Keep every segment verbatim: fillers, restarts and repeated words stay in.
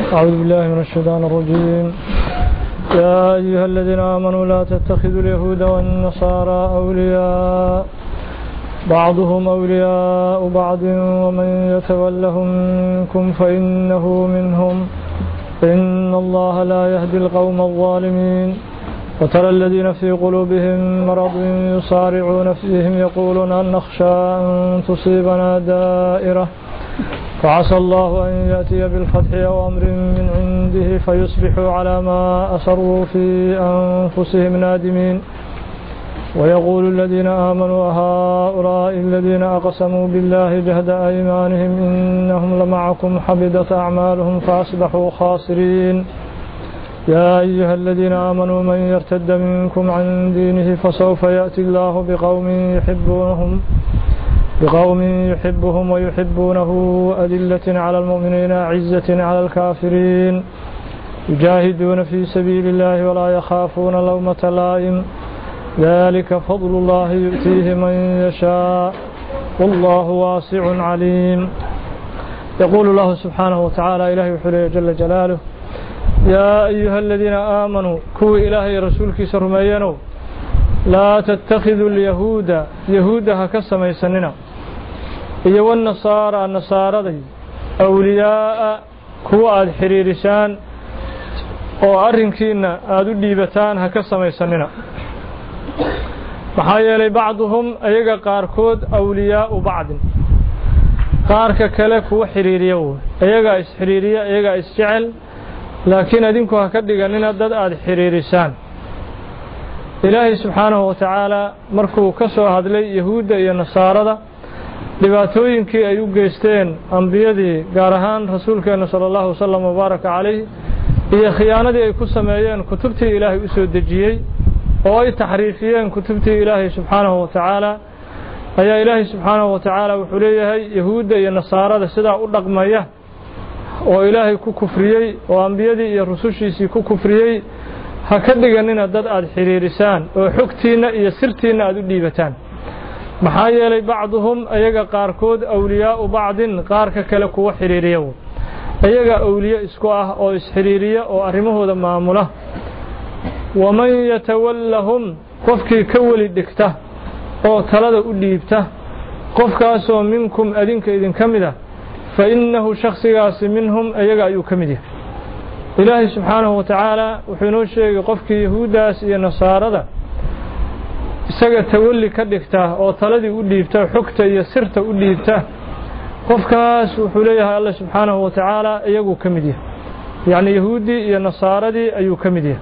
أعوذ بالله من الشيطان الرجيم. يا أيها الذين آمنوا لا تتخذوا اليهود والنصارى أولياء بعضهم أولياء بعض ومن يتولهم منكم فإنه منهم إن الله لا يهدي القوم الظالمين. وترى الذين في قلوبهم مرض يصارعون فيهم يقولون أن نخشى أن تصيبنا دائرة فعسى الله أن يأتي بالفتح أو أمر من عنده فيصبحوا على ما أسروا في أنفسهم نادمين. ويقول الذين آمنوا أهؤلاء الذين أقسموا بالله جهد أيمانهم إنهم لمعكم حبطت أعمالهم فأصبحوا خاسرين. يا أيها الذين آمنوا من يرتد منكم عن دينه فسوف يأتي الله بقوم يحبونهم بقوم يحبهم ويحبونه أذلة على المؤمنين عزة على الكافرين يجاهدون في سبيل الله ولا يخافون لومة لائم ذلك فضل الله يؤتيه من يشاء والله واسع عليم. يقول الله سبحانه وتعالى إلهي وحليه جل جلاله يا أيها الذين آمنوا كو إلهي رسولك سرمينو لا تتخذوا اليهود يهودها كسميسننا إيو النصارى النصارى أولياء كو الحريرسان أو أرنكين أدو ديبتان هكسميسننا maxay lay bacduhum ayaga qaarkood awliyaa u bacdin qaarka kale kuwa xiriiriya way ayaga is xiriiriya ayaga is jecel laakiin adinku ha ka dhiganina dad aad xiriirisaan. Ilaahay subhanahu wa ta'ala markuu ka soo hadlay yahuuda iyo nasaarada dhibaatooyinkii ay u geysteen anbiyadii gaar ahaan rasuulkeena sallallahu alayhi wasallam mubaaraka alayhi iyo khiyaanadii ay ku sameeyeen kutubtii Ilaahay u soo dejiyay oo ay taxriifiyeen kutubtii Ilaahay subhanahu wa ta'ala ayaa Ilaahay subhanahu wa ta'ala wuxuu leeyahay yahuuda iyo nasaarada sida u dhaqmaya oo Ilaahay ku kufriyay oo anbiyadii iyo rusushiisii ku kufriyay ha ka dhiganina dad aad xiriirisaan oo xogtiina iyo sirtiina aad u dhiibataan. Maxaa yeelay bacduhum ayaga qaarkood awliyaa u bacdin qaarka kale kuwa xiriiriya ayaga awliyaa isku ah oo is xiriiriya oo arrimahooda maamula. ومن يتولهم قفكي كولي دكته أو تلد أديبته قفك أسو منكم أدنك إذن كمده فإنه شخص ياس منهم أيقع يكمده. إلهي سبحانه وتعالى وحنوشي قفكي يهوداس ينصارده ساقا تولي كدكته أو تلد أديبته حكته يسرت أديبته قفك أسو حليها الله سبحانه وتعالى أيقع كمده يعني يهودي ينصاردي أيقع كمده.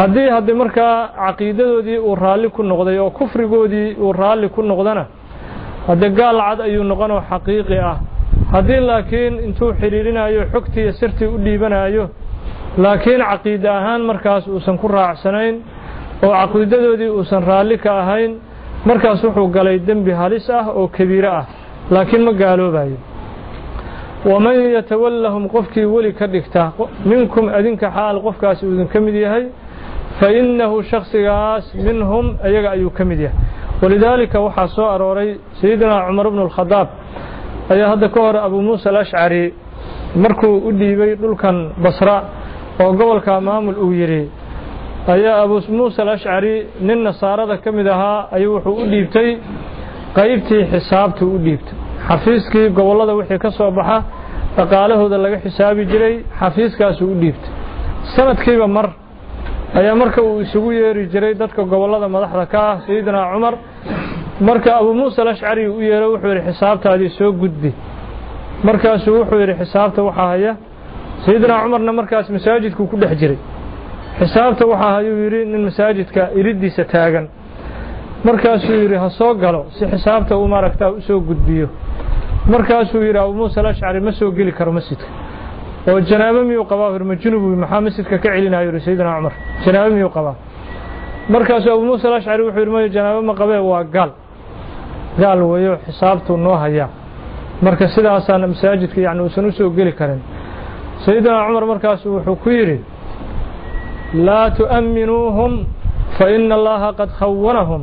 haddii haddii marka aqeedadoodii uu raali ku noqday oo kufrigoodii uu raali ku noqdana haddii gaal cad ayuu noqon oo xaqiiqi ah haddii laakiin intuu xiriirinayo xogtii sirtii u dhiibanayo laakiin aqeed ahaan markaas uu san ku raacsanayn oo aqeedadoodii uu san raali ka ahayn markaas wuxuu galay dambi halis ah oo kabiir ah laakiin ma gaaloobayo. ومن يتولهم قفكي ولي كدكتا منكم أدنك حال قفكاس إذن كمديهي فإنه شخص قاس منهم أيقع يكمديه. ولذلك وحاسو أروري سيدنا عمر بن الخطاب أي هذا كور أبو موسى الأشعري مركو أدي بي للكن بصراء وقول كامام الأويري أي أبو موسى الأشعري نن صارت كمدها أيوحو أدي بتي قيبتي حسابته أدي بتي xafiiskii gobolada wixii ka soo baxa taqaalahooda laga xisaabi jiray xafiiskaas uu dhiibtay sanadkiiba mar ayaa marka uu isugu yeeri jiray dadka gobolada madaxda ka ah Sayyidina Umar marka Abu Musa al-Ash'ari uu yeero wuxuu yiri xisaabtaadii soo gudbi markaas wuxuu yiri xisaabta waxa haya Sayyidina Umarna markaas masaajidka ku dhex jiray xisaabta waxa hayuu yiri in masaajidka iridiisa taagan markaas uu yiri ha soo galo si xisaabta uu maaragtaa u soo gudbiyo markaas uu yiri Abu Musa al-Ash'ari ma soo gali karo masjidka oo janaabo miyuu qabaa hormajinuhu maxaa masjidka ka celinayo Sayyidina Umar janaabo miyuu qabaa markaas Abu Musa al-Ash'ari wuxuu yiri ma janaabo ma qabay waa gal gal weeyo xisaabtu noo haya marka sidaas aan masaajidka yaani uu san u soo gali karin. Sayyidina Umar markaas wuxuu ku yiri la tu'minuhum fa inna Allaha qad khawwanahum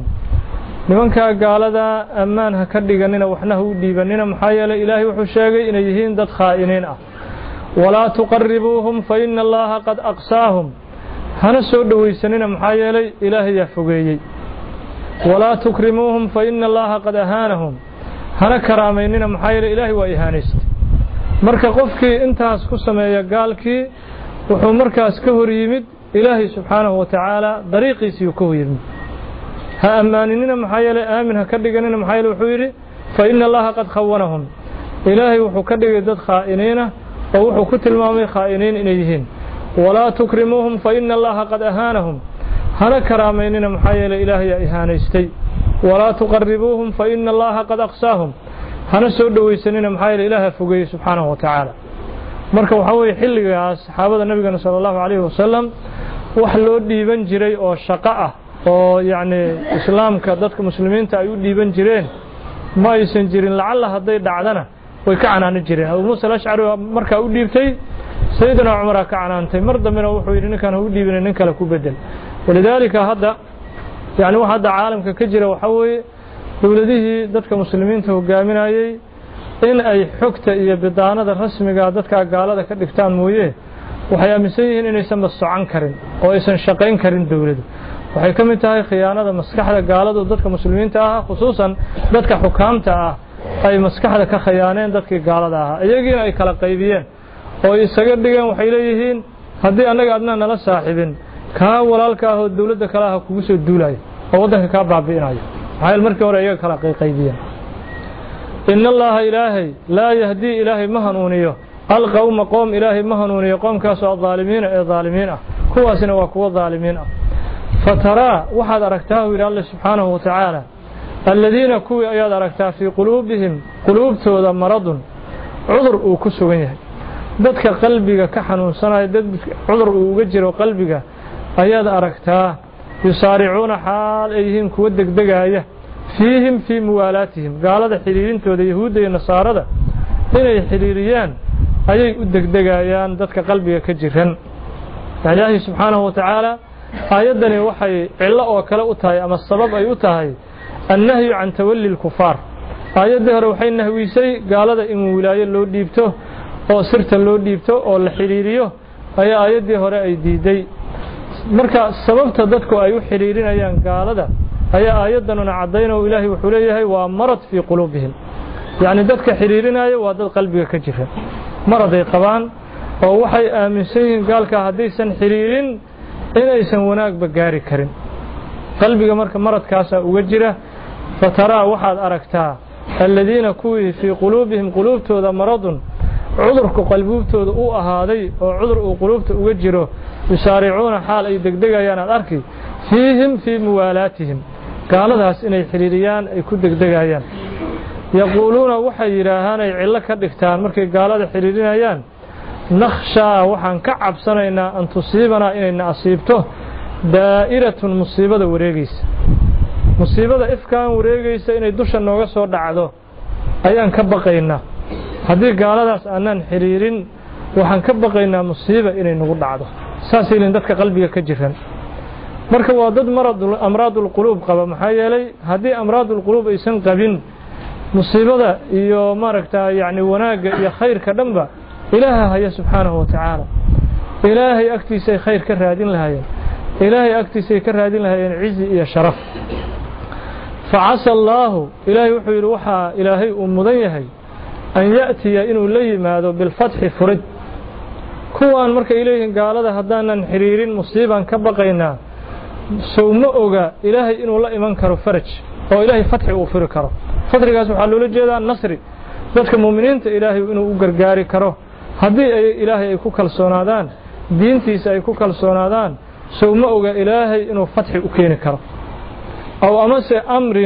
nimanka gaalada amaan ha ka dhiganina waxna uu dhiibanina maxaa yeelay Ilaahay wuxuu sheegay inay yihiin dad khaa'iniin ah ولا تقربوهم فإن الله قد أقساهم هنا سود ويسنين محايلي إلهي يفقيي ولا تكرموهم فإن الله قد أهانهم هنا كرامينين محايلي إلهي وإهانست مركا قفكي انتهاز كسما يقالكي وحو مركا اسكهر يمد إلهي سبحانه وتعالى طريقي سيكهر يمد ها أمانينين محايلي آمن هكردقنين محايلي وحويري فإن الله قد خونهم إلهي وحو كردق ذات خائنين ووحو كتل مامي خائنين إليهين ولا تكرموهم فإن الله قد أهانهم هنا كرامينين محايل إلهي إهانيستي ولا تقربوهم فإن الله قد أقساهم هنا سودويسنين محايل إلهي فوقي سبحانه وتعالى مركو حوي حلقها صحابة النبي صلى الله عليه وسلم وحلو ديبان جري أو شقاء أو يعني إسلام كدتك مسلمين تأيو ديبان جرين ما يسنجرين لعل هذي دعنا ويكعنان الجرين أبو موسى الأشعري مركا أوديبتي سيدنا عمر كعنانتي مرضى من وحويرين كان هودي بين إنك لكو بدل ولذلك هذا يعني وهذا عالم ككجرة وحوي ولده دتك مسلمين توجامين أي إن أي حكت أي بدانة الرسم قادتك قالة كدكتان مويه وحيا مسيهن إن يسمى الصعان كرين أو يسمى شقين كرين دولده وحيا كم تاي خيانة مسكحة قالة دتك مسلمين تاها خصوصا دتك حكام تاها أي مسكحة كخيانين دتك قالة تاها يجين أي كلا قيبيين oo isaga dhigan waxay leeyihiin hadii anaga adna nala saaxibin ka walaalka ah dawladda kala ah kugu soo duulay oo wadanka ka baabi'inayo hayl markii hore ayaga kala qayqaydiyeen inna allaha ilaahi la yahdi ilaahi mahanuuniyo al qawm qawm ilaahi mahanuuniyo qawmkaas oo dhaalimiin ee dhaalimiin ah kuwaasina waa kuwa dhaalimiin ah fatara waxaad aragtaa wiil allah subhanahu wa ta'ala alladina kuwa ayaad aragtaa fi qulubihim qulubtooda maradun cudur uu ku sugan yahay dadka qalbiga ka xanuunsanaya dad cudur uga jiro qalbiga ayaad aragtaa yusaaricuuna xaal ay yihiin kuwa degdegaya fiihim fii muwaalaatihim gaalada xiriirintooda yahuudda iyo nasaarada inay xiriiriyaan ayay u degdegayaan dadka qalbiga ka jiran ilaahay subxaanahu wa tacaala aayadani waxay cillo oo kale u tahay ama sabab ay u tahay annahyu can tawalli lkufaar aayadda hore waxay nahwiisay gaalada in wilaayo loo dhiibto oo sirta loo dhiibto oo la xiriiriyo ayaa aayadii hore ay diiday marka sababta dadku ay u xiriirinayaan gaalada ayaa aayadanuna cadayno ilaahay wuxuu leeyahay waa marad fi qulubihim yani dadka xiriirinaya waa dad qalbiga ka jira maraday qabaan oo waxay aaminsan yihiin gaalka haddaysan xiriirin inaysan wanaagba gaari karin qalbiga marka maradkaasa uga jira fataraa waxaad aragtaa aladiina kuwii fii quluubihim quluubtooda maradun cudurku qalbuubtooda uu ahaaday oo cudur uu qulubta uga jiro yusaaricuuna xaal ay degdegayaan aad arki fiihim fii muwaalaatihim gaaladaas inay xiriiriyaan ay ku degdegayaan yaquuluuna waxay yidhaahaan ay cillo ka dhigtaan markay gaalada xiriirinayaan nakhshaa waxaan ka cabsanaynaa an tusiibanaa inayna asiibto daa'iratun musiibada wareegaysa musiibada ifkaan wareegaysa inay dusha nooga soo dhacdo ayaan ka baqaynaa haddii gaaladaas aanan xiriirin waxaan ka baqaynaa musiiba inay nagu dhacdo saasay leeyihiin dadka qalbiga ka jiran marka waa dad maradul amraadul quluub qaba maxaa yeelay haddii amraadul quluub aysan qabin musiibada iyo maaragtaa yacni wanaagga iyo khayrka dhanba ilaaha haya subxaanahu wa tacaala ilaahay agtiisay khayr ka raadin lahaayeen ilaahay agtiisay ka raadin lahaayeen cizi iyo sharaf facasa allaahu ilaahay wuxuu yidhi waxaa ilaahay uu mudan yahay أن يأتي إنه لي ماذا بالفتح فرد كوان مرك إليه قال هذا هدانا نحريرين مصيبا كبقينا سومؤغا إلهي إنه لي منكر فرج أو إلهي فتح وفركره فتح قاسم حلول الجيدة النصري ذاتك المؤمنين إلهي إنه أقرقاري كره هذه إلهي إكوك السونادان دينتي سأكوك السونادان سومؤغا إلهي إنه فتح أكين كره أو أمس أمر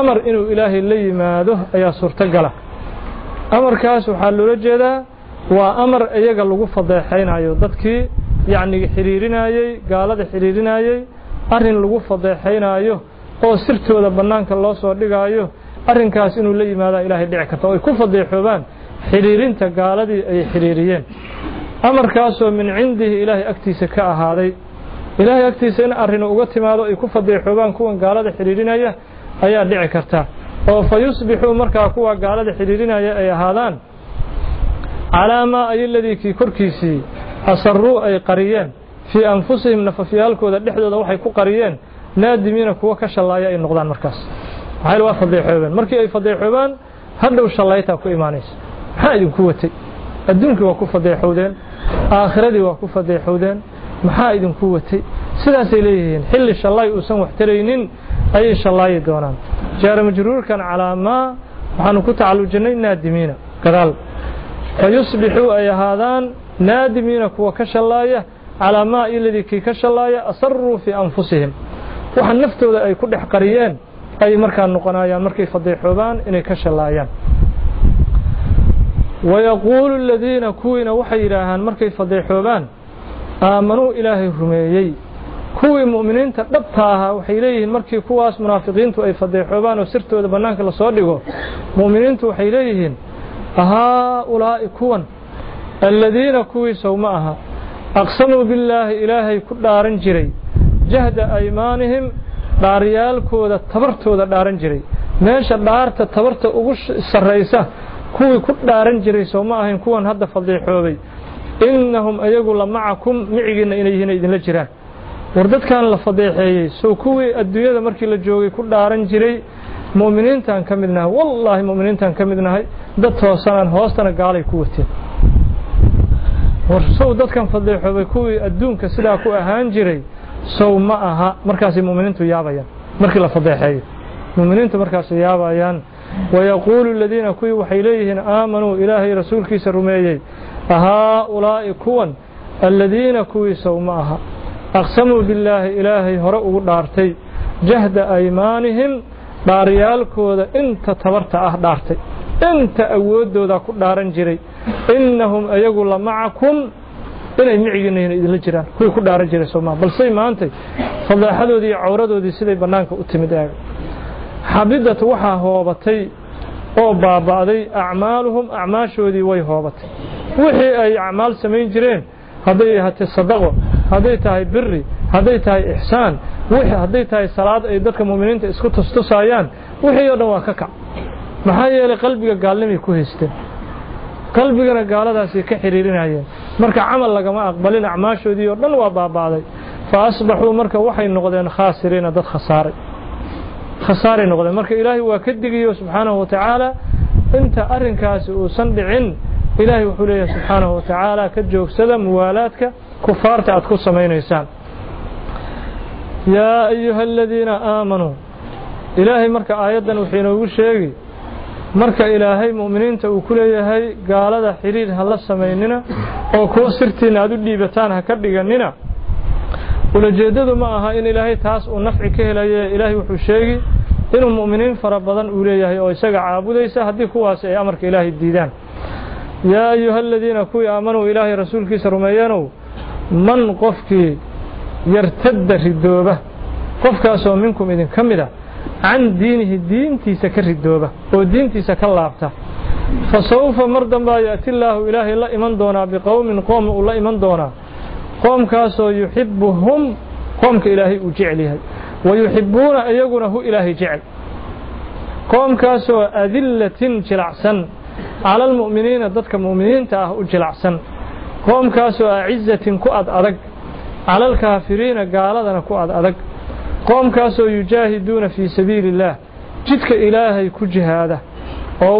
أمر إنه إلهي لي ماذا أي سرتقله amarkaas waxa loo jeedaa waa amar iyaga lagu fadeexaynayo dadkii yaani xiriirinayay gaalada xiriirinayay arin lagu fadeexaynayo oo sirtooda banaanka loo soo dhigayo arinkaas inuu la yimaado Ilaahay dhici karto oo ku fadeexoobaan xiriirinta gaaladii ay xiriiriyeen amarkaas oo min indihi Ilaahay agtiisa ka ahaaday Ilaahay agtiisa in arin uga timaado ay ku fadeexoobaan kuwan gaalada xiriirinaya ayaa dhici karta oo fa yusbihu markaa kuwa gaalada xiriirinaya ay ahaadaan على ما أي الذي كي كركيسي أصروا أي قريان في أنفسهم نففيالك ودلحد وضوحي كو قريان نادمينك وكش الله يأي النقض عن مركز هاي الواحد فضيع حبان مركي أي فضيع حبان هلو شاللايتا كو إيمانيس هاي قوتي الدنك وكو فضيع حودان آخرتي وكو فضيع حودان محايد قوتي سلاس إليهن حل شاللاي أسان واحترينين أي شاللاي دونان جار مجرور كان على ما وحانو كتعلو جنين نادمين كذلك فيصبحوا أي هذان نادمين كو كشاللاي على ما الذي كي كشاللاي أصروا في أنفسهم وحن نفتو أي كل حقريان أي مركان نقنايا مركي فضيحوبان إني كشلايا ويقول الذين كوين وحيراهان مركي فضيحوبان آمنوا إلهي هميي كوي مؤمنين تقبطاها وحيريه مركي كواس منافقين تو أي فضيحوبان وسرتوا دبنانك لصدقوا مؤمنين تو وحيريهن هؤلاء كون الذين كوي سوماها أقسموا بالله إلهي كل دارن جري جهد أيمانهم dhaariyaalkooda tabartooda dhaaran jiray meesha dhaarta tabarta ugu sareysa kuwi ku dhaaran jiray sooma ahayn kuwan hadda fadhiixoobay innahum ayagu la maakum micigeena inay yihiin idin la jiraan war dadkan la fadhiixeeyay soo kuwi adduunyada markii la joogay ku dhaaran jiray muuminiintan ka midnahay wallahi muuminiintan ka midnahay dad toosan hoostana gaalay ku wateen war soo dadkan fadhiixoobay kuwi adduunka sida ku ahaan jiray سو معها مركز المؤمنين يابيان مركز الفضيحي المؤمنين مركز يابيان ويقول الذين كوي وحيليهن آمنوا إلهي رسولك سرميي هؤلاء كون الذين كوي سو معها أقسموا بالله إلهي هرأوا دارتي جهد أيمانهم داريالكو دا انت تبرت أهدارتي انت أودوا دا كدارن جري إنهم أيقول معكم inay miciginayeen idin jiraan kuwa ku dhaaran jiray Soomaaliya balse maanta fadaaxadoodii cawradoodii siday banaanka u timid ay xabidatu waxa hoobatay oo baabaaday acmaaluhum acmaashoodii way hoobatay wixii ay acmaal sameyn jireen haday tahay sadaqo haday tahay birri haday tahay ihsaan wixii haday tahay salaad ay dadka muuminiinta isku tustusayaan wixii oo dhan waa ka kac maxaa yeelay qalbiga gaalnimay ku haysteen qalbigana gaaladaasi ka xiriirinayeen marka amal laga ma aqbalin acmaashoodii oo dhan waa baabaaday faasbaxu marka waxay noqdeen khaasiriina dad khasaare khasaare noqdeen marka ilaahi waa ka digiyo subhanahu wa ta'ala inta arinkaas uu san dhicin ilaahi wuxuu leeyahay subhanahu wa ta'ala ka joogsada muwaalaadka kufaarta aad ku sameeynaysan yaa ayyuhalladheena aamanu ilaahi marka aayadan wuxuu inoo sheegay marka ilaahay muuminiinta uu ku leeyahay gaalada xiriir hala sameeynina oo ku sirtiin aad u dhiibataan ha ka dhiganina ujeedadu ma aha in ilaahay taas uu nafci ka helayo ilaahay wuxuu sheegay inuu muuminiin fara badan u leeyahay oo isaga caabudaysa hadii kuwaas ay amarka ilaahay diidaan yaa ayyuhalladheena ku yaamanu ilaahay rasuulkiisa rumeeyano man qofki yartadda ridooba qofkaas oo minkum idin kamida عن دينه دين تيسك الردوبة ودين تيسك اللعبة فسوف مردا با يأتي الله إله إلا إمن دونا بقوم قوم الله إمن دونا قوم كاسو يحبهم قوم كإلهي أجعلها ويحبون أيقنه إلهي جعل قوم كاسو أذلة جلعسا على المؤمنين ضدك مؤمنين تأه جلعسا قوم كاسو أعزة كؤد أدق على الكافرين قالدنا كؤد أدق قوم كاسو يجاهدون في سبيل الله جدك إلهي كجهاده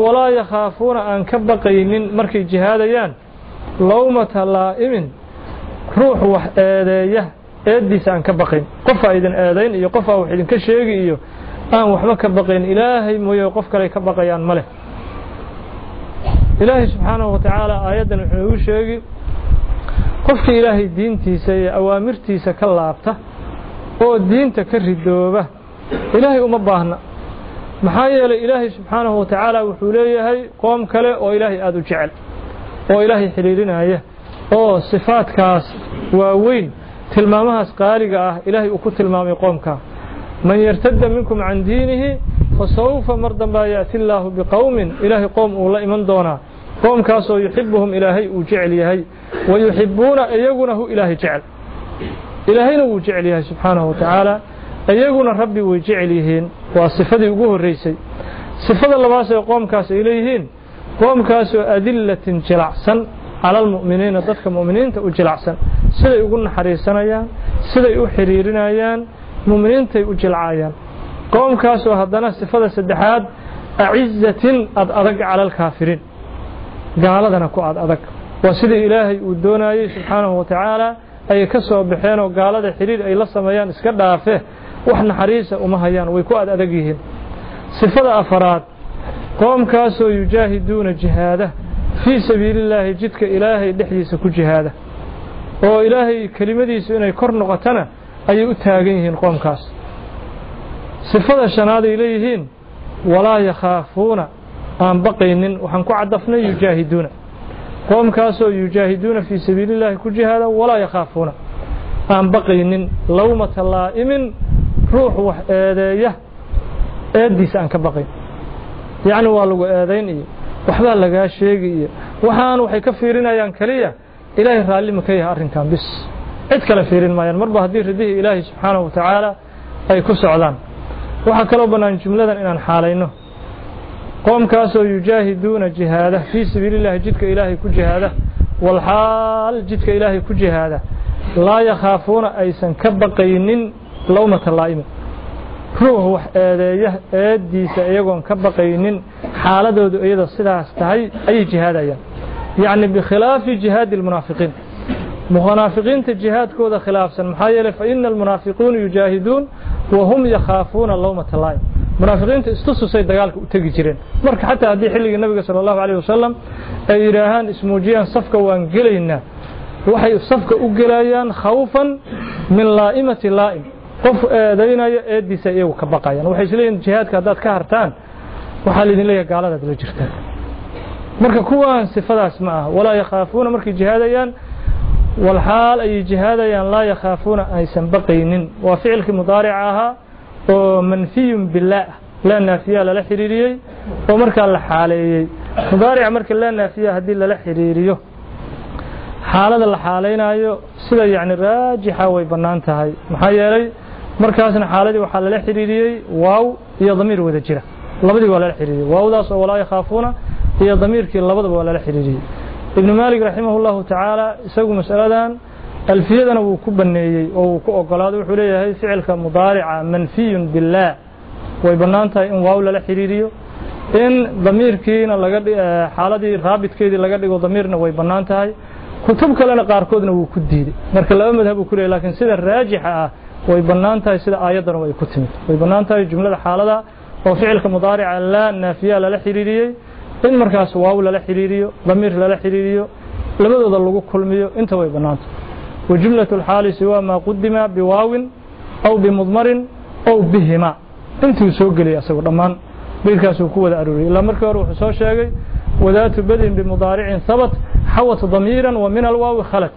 ولا يخافون أن كبقين مركي جهاديان لومة لائم روح وحديه أديس أن كبقين قفا إذن آذين إيو قفا وحدين كشيغي إيو أن وحما كبقين إلهي ميوقفك لي كبقيان مله إلهي سبحانه وتعالى آيادا وحنوه شيغي قفك إلهي دين تيسي أوامر تيسي كاللابته oo diinta ka ridooba ilaahay uma baahna maxaa yeelay ilaahay subhanahu wa ta'ala wuxuu leeyahay qoom kale oo ilaahay aad u jecel oo ilaahay xiriirinaya oo sifaadkaas waa weyn tilmaamahaas qaaliga ah ilaahay uu ku tilmaamay qoomka man yartadda minkum an diinihi fasawfa mardan ba yaati allah biqawmin ilaahay qoom uu la iman doona qoomkaas oo yuhibbuhum ilaahay uu jecel yahay wa yuhibbuna ayaguna hu ilaahay jecel إلهينا وجعلها سبحانه وتعالى أيقنا ربي وجعلهن وصفة يقوه الرئيسي صفة الله باسي قوم كاس إليهن قوم كاسو أدلة جلعسن على المؤمنين ضدك مؤمنين تقول جلعسن سلا يقولن حريصنا يان سلا يحريرنا يان مؤمنين تقول جلعيان قوم كاسو هذانا استفادة سدحاد أعزة أضرق على الكافرين قال لنا كو أضرق وسلا إلهي ودوناي سبحانه وتعالى أي كسو بحيانه قال لنا حرير أي لصم يان اسكدها فيه وحنا حريصة وما هيان ويكو أضرقهم صفة أفراد قوم كاسو يجاهدون جهاده في سبيل الله جدك إلهي دحيسك جهاده أو إلهي كلمة سؤني كرنغتنا أي أتاقينهن قوم كاسو صفة شناد إليهن ولا يخافون أن بقينن وحنكو عدفنا يجاهدون قوم كاسو يجاهدون في سبيل الله كجهاده ولا يخافون أن بقينن لومة لائم روح وحديه أديس أنك بقي يعني والله أذيني وحبا لقى شيء وحان وحي كفيرنا ينكلية إلهي رأي مكيه أرن كان بس اتكلا فيرين ما ينمر بهدير ديه إلهي سبحانه وتعالى أي كس علان وحكى ربنا إن جملة إن حالينه قوم كاسوا يجاهدون جهاده في سبيل الله جدك إلهي كجهاده والحال جدك إلهي كجهاده لا يخافون أيسا كبقين لومة اللائمة ruuxu wax eedeeyo eediisa iyagoon ka baqaynin xaaladoodu iyada sidaas tahay ay jihaadayaan yaani bi khilaafi jihaad al munaafiqiin munaafiqiinta jihaadkooda khilaafsan maxaa yeelay fa innal munaafiquuna yujaahiduun wa hum yakhaafuna lawmata laa'im munaafiqiinta istusay dagaalka u tagi jireen marka xataa hadii xilliga nabiga sallallahu alayhi wasallam ay yiraahan ismuujiyaan safka waan galeynaa waxay safka u galayaan khawfan min laa'imati laa'im qof eedeynaya eedisa iyagu ka baqayaan waxay isleeyeen jihadka dad ka hartaan waxa lidin leeyahay gaalada dad jirta marka kuwaan sifadaas ma ah wala yakhafuna markii jihadayaan wal hal ay jihadayaan la yakhafuna aysan baqaynin wa fi'ilki mudari'aha oo manfiyun billah la nafiya la xiriiriyay oo marka la xaaleeyay mudari'a marka la nafiya hadii la xiriiriyo xaalada la xaaleynayo sida yani raajixa way banaan tahay maxaa yeelay markaasna xaaladii waxa la xiriiriyay waaw iyo damiir wada jira labadii wala xiriiriyay waawdaas oo walaa yakhafuna iyo damiirkii labadaba wala xiriiriyay ibn malik rahimahullahu ta'ala isagu mas'aladan alfiyadan uu ku baneeyay oo ku ogolaaday wuxuu leeyahay ficilka mudaari'a manfiyun billah way banaan tahay in waaw la xiriiriyo in damiirkiina laga xaaladii raabitkeedii laga dhigo damiirna way banaan tahay kutub kalena qaarkoodna wuu ku diiday marka laba madhab ku leeyahay laakiin sida raajixa ah way banaantahay sida aayadana way ku timid way banaantahay jumlada xaalada oo ficilka mudaari'a la nafiya la xiriiriyay in markaas waaw la xiriiriyo damiir la xiriiriyo labadooda lagu kulmiyo inta way banaantahay wa jumlatul haali siwa ma qudima bi waawin aw bi mudmarin aw bihima inta soo galay asagu dhamaan beerkaas uu ku wada aruuriyay la markaa ruuxu soo sheegay wadaatu badin bi mudaari'in sabat حوت ضميرا ومن الواو خلت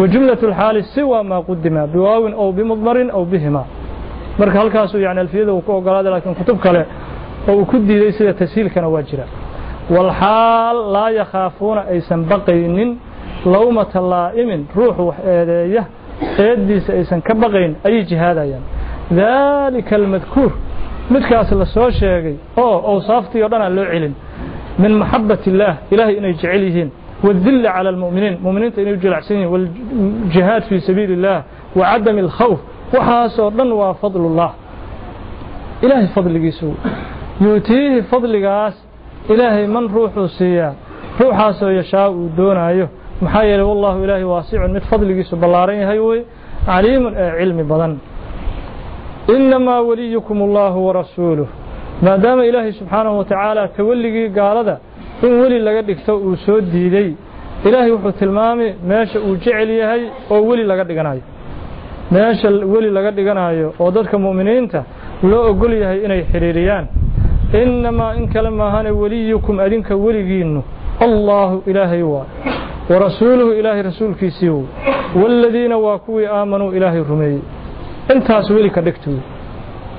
وجملة الحال سوى ما قدم بواو أو بمضمر أو بهما مرك هالكاسو يعني الفيدو وكو قال هذا لكن كتبك له أو كدي ليس تسهيل كان واجرا والحال لا يخافون أي سنبقين لومة اللائم روح إليه يديس أي سنكبقين أي جهادا يعني. ذلك المذكور متكاس السوشيغي أو أو صافتي يرانا لعلن من محبة الله إلهي إن يجعلهن والذل على المؤمنين مؤمنين إن يجلعسين والجهاد في سبيل الله وعدم الخوف وحاسرا وفضل الله إلهي فضل قيسو يؤتيه فضل قاس إلهي من روحه سيا روحه سيشاء دون أيه محايل والله إلهي واسع من فضل قيسو بالارين هيوي عليم علم بضن إنما وليكم الله ورسوله ما دام إلهي سبحانه وتعالى تولي قال هذا إن ولي لقد اكتو سود ديدي إلهي وحو تلمامي ماشا وجعل يهي أو ولي لقد اقناي ماشا ولي لقد اقناي وضدك مؤمنين تا لو أقول يهي إني حريريان إنما إن كلما هاني وليكم أدنك ولي قينه الله إلهي وا ورسوله إلهي رسول كيسيو والذين واكوي آمنوا إلهي رمي انتاس ولي كدكتو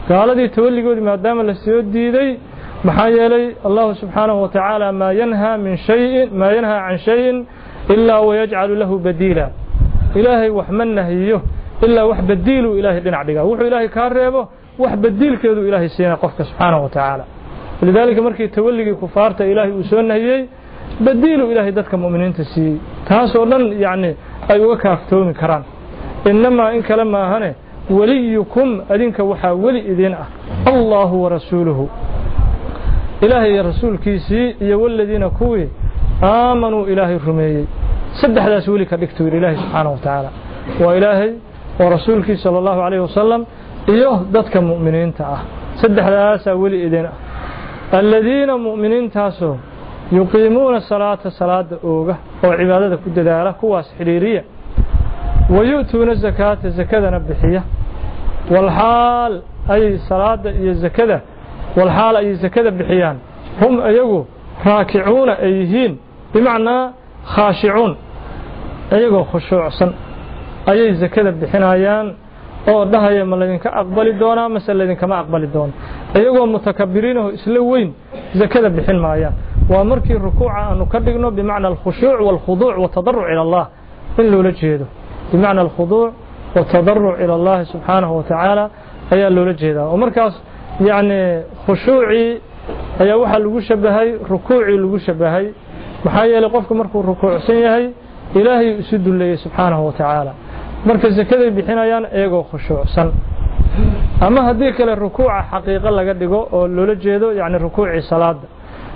قال دي تولي قولي ما دام السود ديدي محايلي الله سبحانه وتعالى ما ينهى من شيء ما ينهى عن شيء إلا ويجعل له بديلا إلهي وحمن نهيه إلا وح بديل إلهي دين عدقه وح إلهي كاربه وح بديل كذو إلهي سينا قفك سبحانه وتعالى لذلك مركي تولي كفارته إلهي وسنهي بديلوا إلهي ذاتك مؤمنين تسي تاسولا يعني أيوة كافتون كران إنما إنك لما هنه وليكم أدينك وحاولي إذين الله ورسوله إلهي رسول كيسي يولدين كوي آمنوا إلهي الرمي سدح ذا سولك بكتور إلهي سبحانه وتعالى وإلهي ورسول كيسي صلى الله عليه وسلم إيوه ذاتك مؤمنين تعه سدح ذا سولي إذين الذين مؤمنين تاسو يقيمون الصلاة صلاة أوغة وعبادة كدة دارة كواس حريرية ويؤتون الزكاة الزكاة نبحية والحال أي صلاة الزكاة والحال أي الزكاة بحيان هم أيقوا راكعون أيهين بمعنى خاشعون أيقوا خشوع صن أي الزكاة بحنايان أو ده هي من الذين كأقبل الدونا مثل الذين كما أقبل الدون أيقوا متكبرين وإسلوين زكاة بحن مايان وأمرك الركوع أن نكبرنا بمعنى الخشوع والخضوع والتضرع إلى الله إلا لجهده بمعنى الخضوع والتضرع إلى الله سبحانه وتعالى أي إلا لجهده ومركز يعني خشوعي أي وحى الوشبهي ركوعي الوشبهي محايا لقفك مركو الركوع سنيهي إلهي يسد الله سبحانه وتعالى مركز كذا بحنايان أيقوا خشوع سن أما هذيك الركوع حقيقة لقدقوا أولو لجهده يعني ركوعي صلاة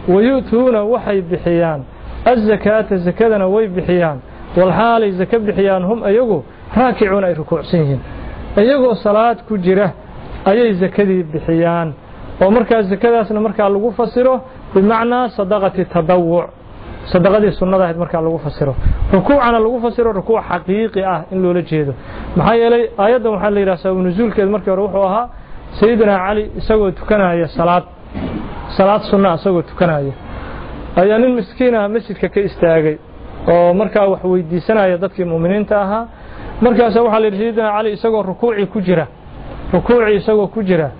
ويؤتون وحي بحيان الزكاة الزكاة نوي بحيان والحال الزكاة بحيان هم أيقوا راكعون أي ركوع سنين أيقوا صلاة كجرة أي زكاة بحيان ومركز الزكاة أصلا مركز اللي فسره بمعنى صدقة التطوع صدقة السنة هذا مركز اللي فسره ركوع على اللي فسره ركوع حقيقي آه إن لولا جهده محايا لي آيات محلي رأسه ونزول كذا مركز روحها سيدنا علي سوى تكنا هي الصلاة صلاة سنة سوى تكنا هي أيان المسكينة مسجد كاستاجي ومركز وحويدي سنة يضطك المؤمنين تاها مركز سوى حلي سيدنا علي سوى ركوعي كجرة ركوعي سوى كجرة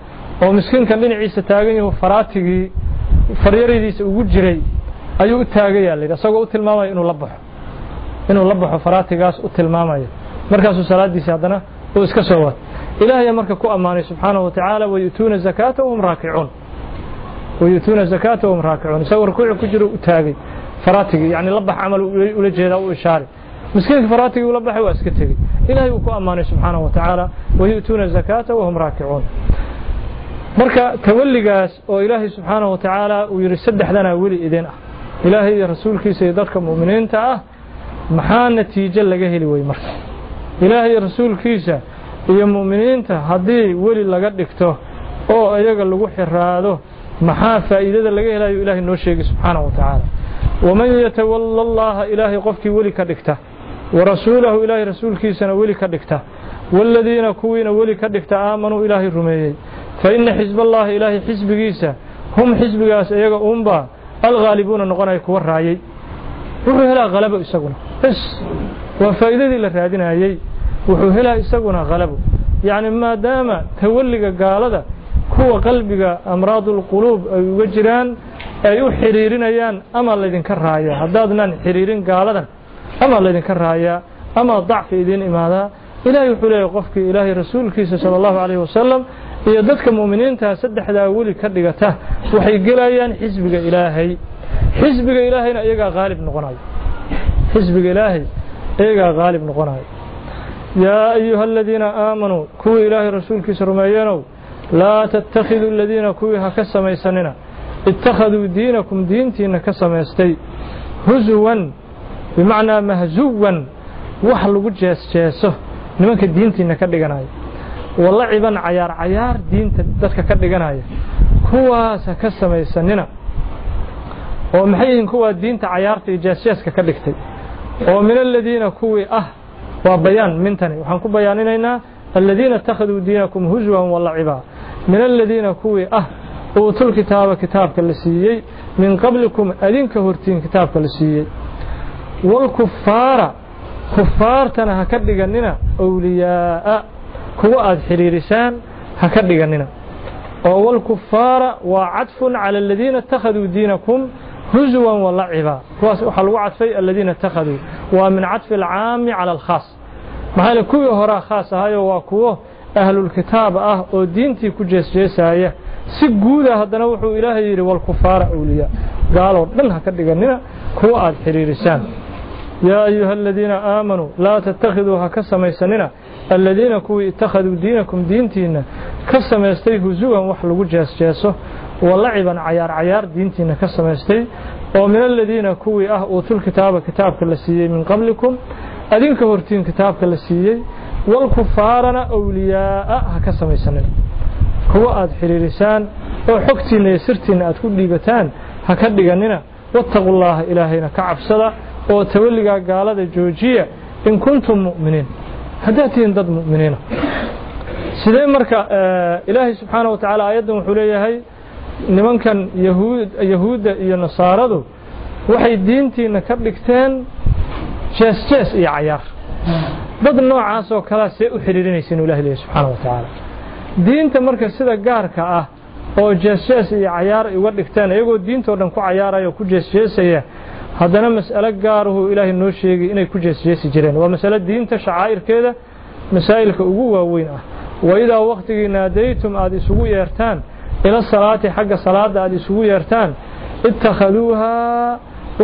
ومسكين كان عيسى تاغي وفراتي فريريديس وجري أيو تاغي اللي رسوا قتل ماما إنه لبح إنه لبح فراتي قاس قتل ماما مركز الصلاة دي سادنا واسكسوات إلهي مركز أماني سبحانه وتعالى ويؤتون الزكاة وهم راكعون ويؤتون الزكاة وهم راكعون يسوي ركوع كجرة وتاغي فراتي يعني لبح عمل ولجهة وإشارة مسكين فراتي ولبح واسكتي إلهي وكو أماني سبحانه وتعالى ويؤتون الزكاة وهم راكعون marka tawalligaas oo Ilaahay subhanahu wa ta'ala uu yiri saddexdana wali idin ah Ilaahay rasuulkiisa iyo dadka muuminiinta ah maxaa natiijo laga heli way marka Ilaahay rasuulkiisa iyo muuminiinta hadii wali laga dhigto oo ayaga lagu xiraado maxaa faa'iidada laga helayo Ilaahay noo sheegay subhanahu wa ta'ala waman yatawalla Allah Ilaahay qofkii wali ka dhigta wa rasuulahu Ilaahay rasuulkiisa wali ka dhigta walladina kuwina wali ka dhigta aamanu Ilaahay rumeeyay فإن حزب الله إلهي حزب جيسا هم حزب جاسا يجا أمبا الغالبون نقنا يكون رأيي وحلا غلبوا يسقون بس وفائدة اللي رأينا يجي وحلا يسقون غلبوا يعني ما دام تولج قالدا هو قلبك أمراض القلوب وجران أيو حريرين أيان أما الذين كرهايا هذادنا حريرين قالدا أما الذين كرهايا أما ضعف إذين إمادا إلهي حلا يقفك إلهي رسول كيسا صلى الله عليه وسلم iyo dadka muuminiinta saddexda wali ka dhigata waxay galayaan xisbiga ilaahay xisbiga ilaahayna iyaga qaalib noqonayo xisbiga ilaahay iyaga qaalib noqonayo ya ayyuhal ladina aamanu kuwa ilaahay rasuulkiisa rumeeyeen la tattakhidhu alladina kuwa ha ka samaysanina ittakhadhu diinakum diintina ka samaystay huzwan bimaana mahzuwan wax lagu jeesjeeso nimanka diintina ka dhiganayo ولعبا عيار عيار دين تدك كدغنايا كواس كسميسننا او مخين كوا دين تعيارتي جاسيسك كدغتي او من الذين كوي اه وبيان منتني وحن كو بيانينا الذين اتخذوا دينكم هزوا ولعبا من الذين كوي اه او تل كتاب كتابك لسيي من قبلكم ادينك هرتين كتابك لسيي والكفار كفارتنا كدغننا اولياء كوا الحريرسان هكذا قلنا أول كفار وعطف على الذين اتخذوا دينكم هزوا ولعبا وحلو عطف الذين اتخذوا ومن عطف العام على الخاص محالا كوي هراء خاصة هاي وكوه أهل الكتاب أه ودينتي كجيس جيسايا si guud ah hadana wuxuu Ilaahay yiri wal kufaara awliya gaalo dhan ha ka dhiganina kuwa aad xiriirisaan ya ayyuhal ladina aamanu la tattakhiduu ha ka samaysanina alladina kuwi ittakhaduu diinakum diintina ka samaystay huzuwan wax lagu jeesjeeso walaciban ciyaar ciyaar diintina ka samaystay oo min alladina kuwi ah oo tul kitaaba kitaabka la siiyay min qablikum adinka hortiin kitaabka la siiyay wal kufaarana awliyaa ha ka samaysanina kuwa aad xiriirisaan oo xogtiina iyo sirtiina aad ku dhiibataan ha ka dhiganina wattaqullaha ilaahayna ka cabsada oo tawalliga gaalada joojiya in kuntum mu'minin hadatiin dad mu'miniina sidee marka ilaahi subhanahu wa ta'ala ayadan wuxuu leeyahay nimankan yahuud yahuuda iyo nasaaradu waxay diintiina ka dhigteen jees jees iyo ciyaar dad noocaas oo kala see u xiriirinaysan ilaahi subhanahu wa ta'ala diinta marka sida gaarka ah oo jeesjees iyo ciyaar iga dhigtaan ayagoo diinto dhan ku ciyaarayo ku jeesjeesaya hadana mas'ala gaaruhu ilaahi noo sheegay inay ku jeesjeesi jireen waa mas'ala diinta shaairkeeda masaa'ilka ugu waaweyn ah wayda waqtigii naadaytum aad isugu yeertaan ila salaati xagga salaada aad isugu yeertaan ittakhaduuha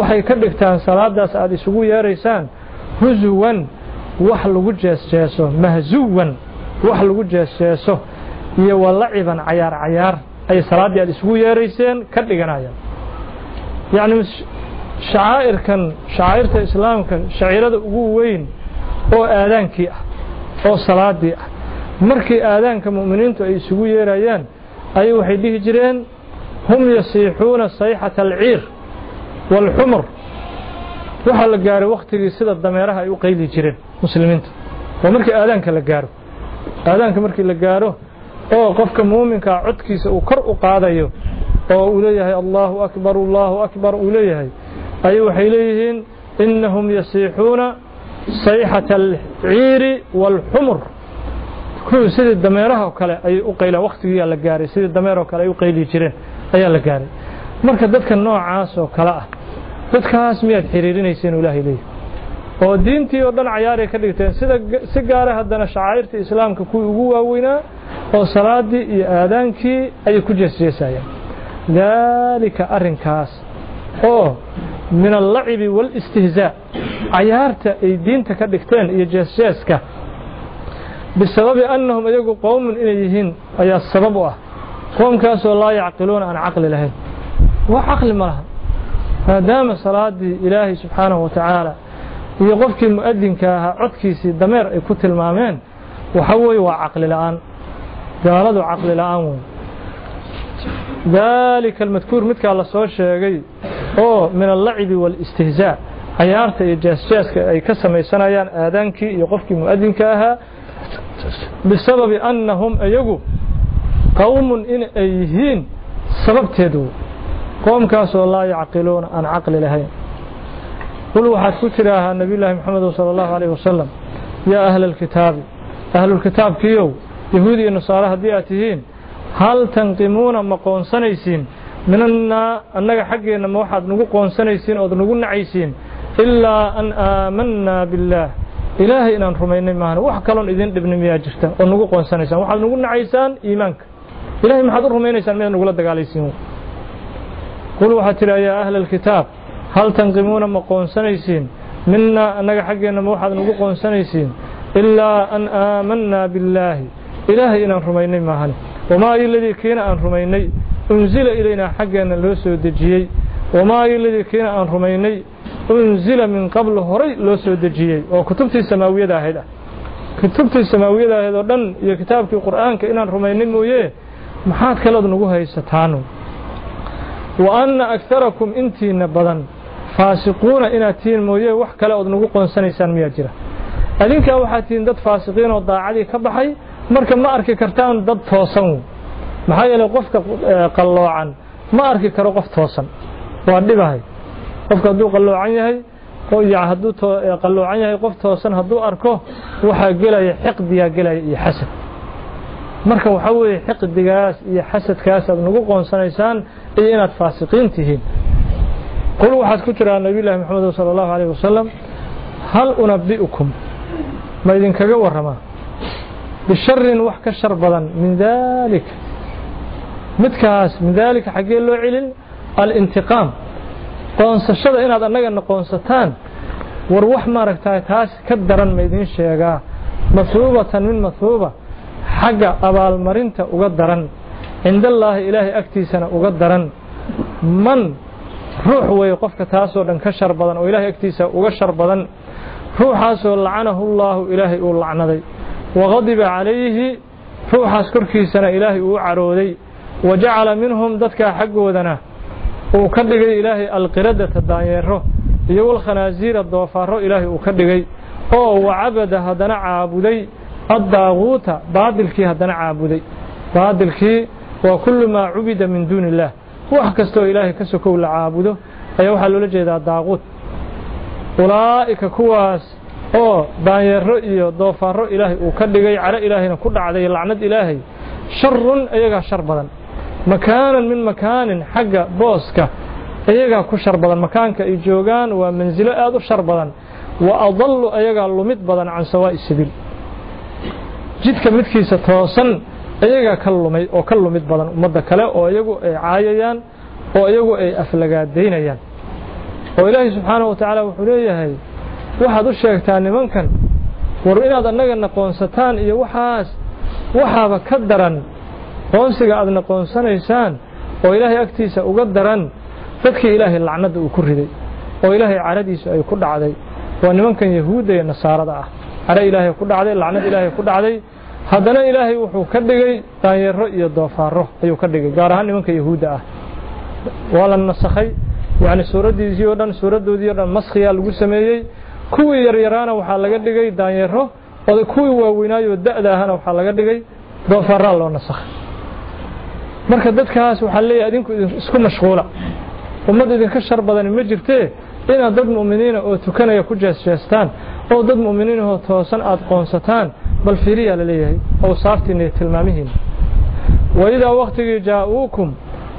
waxay ka dhigtaan salaadaas aad isugu yeeraysaan huzuwan wax lagu jeesjeeso mahzuwan wax lagu jeesjeeso iyo walaciban ciyaar ciyaar ay salaadii aad isugu yeerayseen ka dhiganayaan yaani shaairkan shaairta islaamka shaacirada ugu weyn oo aadaankii ah oo salaadii ah markii aadaanka muuminiintu ay isugu yeerayaan ay waxay dhihi jireen hum yasiixuuna sayxata al-ciir wal-humr waxa la gaaray waqtigii sida dameeraha ay u qayli jireen muslimiinta oo markii aadaanka la gaaro aadaanka markii la gaaro oo qofka muuminka codkiisa uu kor u qaadayo oo uu leeyahay Allahu akbar Allahu akbar uu leeyahay ay waxay leeyihiin innahum yasiixuuna sayxata al-ciiri wal-humr ku sida dameeraha kale ay u qayla waqtigii la gaaray sida dameeraha kale ay u qayli jireen ayaa la gaaray marka dadka noocaas oo kala ah dadkaas miyaad xiriirinaysan Ilaahay leeyahay oo diintii oo dhan ciyaar ay ka dhigteen sida si gaar ah hadana shaairta islaamka ku ugu waaweynaa oo salaadii iyo aadaankii ay ku jeesjeesayaan dalika arinkaas oo min al-la'ibi wal istihzaa ciyaarta ay diinta ka dhigteen iyo jeesjeeska بسبب أنهم يجوا قوم إليهن أي السبب أه قوم كاسوا لا يعقلون عن عقل لهم وعقل ما لهم فدام صلاة إلهي سبحانه وتعالى يغفك المؤذن كاها عدكيس دمير يكتل مامين وحوي وعقل الآن جالدوا عقل الآن ذلك المذكور مثل الله سوى الشيء أو من اللعب والاستهزاء عيارت يجاسجاس أي كسم يسنيان آدانك يغفك المؤذن كاها بسبب أنهم أيجوا قوم إن أيهين سبب تدو قوم كاسوا الله يعقلون عن عقل لهين قلوا حسكتراها النبي الله محمد صلى الله عليه وسلم يا أهل الكتاب أهل الكتاب كيو يهودي النصارى هدياتهين هل تنقمون مقون سنيسين من أنك حقنا موحد نقون سنيسين أو نقون نعيسين إلا أن آمنا بالله إلهي إن رمينا معنا وحكلون إذن ابن مياجستا ونقول قنسان إنسان وحال نقول عيسان إيمانك إلهي محضر رمينا إنسان مينا نقول لدك عليه سيمون قلوا حترا يا أهل الكتاب هل تنقمون ما قنسان إنسان منا أنك حقنا موحد نقول قنسان إنسان إلا أن آمنا بالله إلهي إن رمينا معنا وما الذي كان أن رمينا أنزل إلينا حقنا لوسو دجيي وما الذي كان أن رمينا أنزل من قبل هري لوسو دجيي وكتبت السماوية دا هيدا كتبت السماوية دا هيدا ودن يكتاب في القرآن كإنان رمينين مويه محاد كالاد نقوها يستانو وأن أكثركم انتين نبضا فاسقون إناتين مويه وحكالاد نقوقون سنيسان مياجرة أذنك أوحاتين داد فاسقين وضاعالي كبحي مركب ما أركي كرتان داد توسنو محايا لقفك قلوعا ما أركي كرقف توسن وعندي بهاي qofka haduu qaloocan yahay oo yahay haduu qaloocan yahay qof toosan haduu arko waxa galay xiqdiga galay iyo xasad marka waxa weeye xiqdigaas iyo xasadkaas aad nagu qoonsanaysaan inaad faasiqiin tihiin qul waxaad ku jiraa nabi laahi maxamed sallallahu alayhi wasallam hal unabbiukum ma idin kaga warama bi sharrin wax ka shar badan min dalik midkaas min dalika xagee loo celin al-intiqam qoonsashada inaad anaga noqonsataan war wax ma aragtaa taas ka daran meedin sheega masruubatan min masruuba xaga abaal marinta uga daran inda allah ilaahi aktiisana uga daran man ruux way qofka taas oo dhan ka shar badan oo ilaahi aktiisa uga shar badan ruuxaas oo la'anahu allah ilaahi uu la'naday wa ghadiba alayhi ruuxaas korkiisana ilaahi uu carooday وجعل منهم ذاتك حق ودنا وكدغي الهي القرده تدايره يول خنازير الدوفاره الهي وكدغي او وعبد هدنا عابدي الداغوت باطلكي هدنا عابدي باطلكي وكل ما عبد من دون الله وحكستو الهي كسكو لعابده اي وحا لو لجيدا داغوت اولئك كواس او دايره iyo doofaro ilaahi uu ka dhigay cara ilaahina ku dhacday lacnad ilaahi sharrun ayaga shar badan مكان من مكان حق بوسكا ايغا كو شربدان مكانكا اي جوغان وا منزله ااد شربدان واضل ايغا لميد بدن عن سواء السبيل جيدكا ميدكيسا توسن ايغا كلمي او كلميد بدن امده كله او ايغو اي عاييان او ايغو اي افلغادينيان او الله سبحانه وتعالى وحليهي waxaad u sheegtaa nimankan war inaad anaga naqoonsataan iyo waxaas waxaba ka daran qoonsiga aad naqoonsanaysaan oo ilaahay agtiisa uga daran dadkii ilaahay lacnad uu ku riday oo ilaahay caradiisu ay ku dhacday waa nimankan yahuuda iyo nasaarada ah ara ilaahay ku dhacday lacnad ilaahay ku dhacday haddana ilaahay wuxuu ka dhigay daayiro iyo doofaaro ayuu ka dhigay gaar ahaan nimanka yahuuda ah wala nasakhay yani suuradiisii oo dhan suuradoodii oo dhan maskhiya lagu sameeyay kuwii yar yaraana waxa laga dhigay daayiro oo kuwii waaweynaayo da'da ahna waxa laga dhigay doofaaro loo nasakhay marka dadkaas waxa leeyahay idinku isku mashquula ummadda idinka shar badan ma jirtee ina dad muuminiin oo tukanaya ku jeesjeestaan oo dad muuminiin oo toosan aad qoonsataan bal fiiriya leeyahay oo saartine tilmaamihiin wayda waqtiga jaa'ukum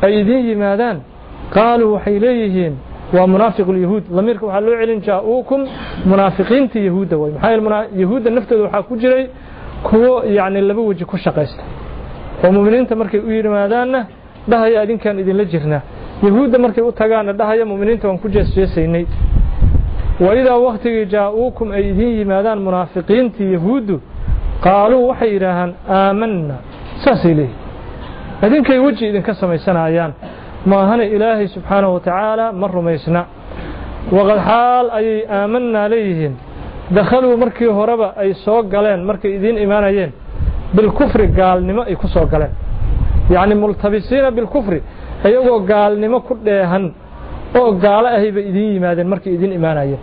aydin yimaadaan qaalu haylayhim wa munaafiqul yahuud lamirka waxa loo celin jaa'ukum munaafiqiinta yahuuda way maxay yahuuda naftooda waxa ku jiray kuwo yaani laba waji ku shaqeysta ومؤمنين markay u yimaadaana dhahay adinkan idin la jirna yahuuda markay u tagaana dhahay muuminiinta waan ku jeesjeesaynay wayda waqtiga jaa'ukum ay idin yimaadaan munaafiqiinta yahuudu qaaluu waxay yiraahan aamanna sasili adinkay waji idin ka samaysanayaan maahana ilaahi subhanahu wa ta'ala marrumaysna waqad haal ay aamanna leeyeen dakhalu markii horeba ay soo galeen markay idin iimaanayeen بالكفر قال نما اي كسو غلان يعني ملتبسين بالكفر ايغو قال نما كدهن او قال اهيبا يدين يمادن markii idin iimaanayeen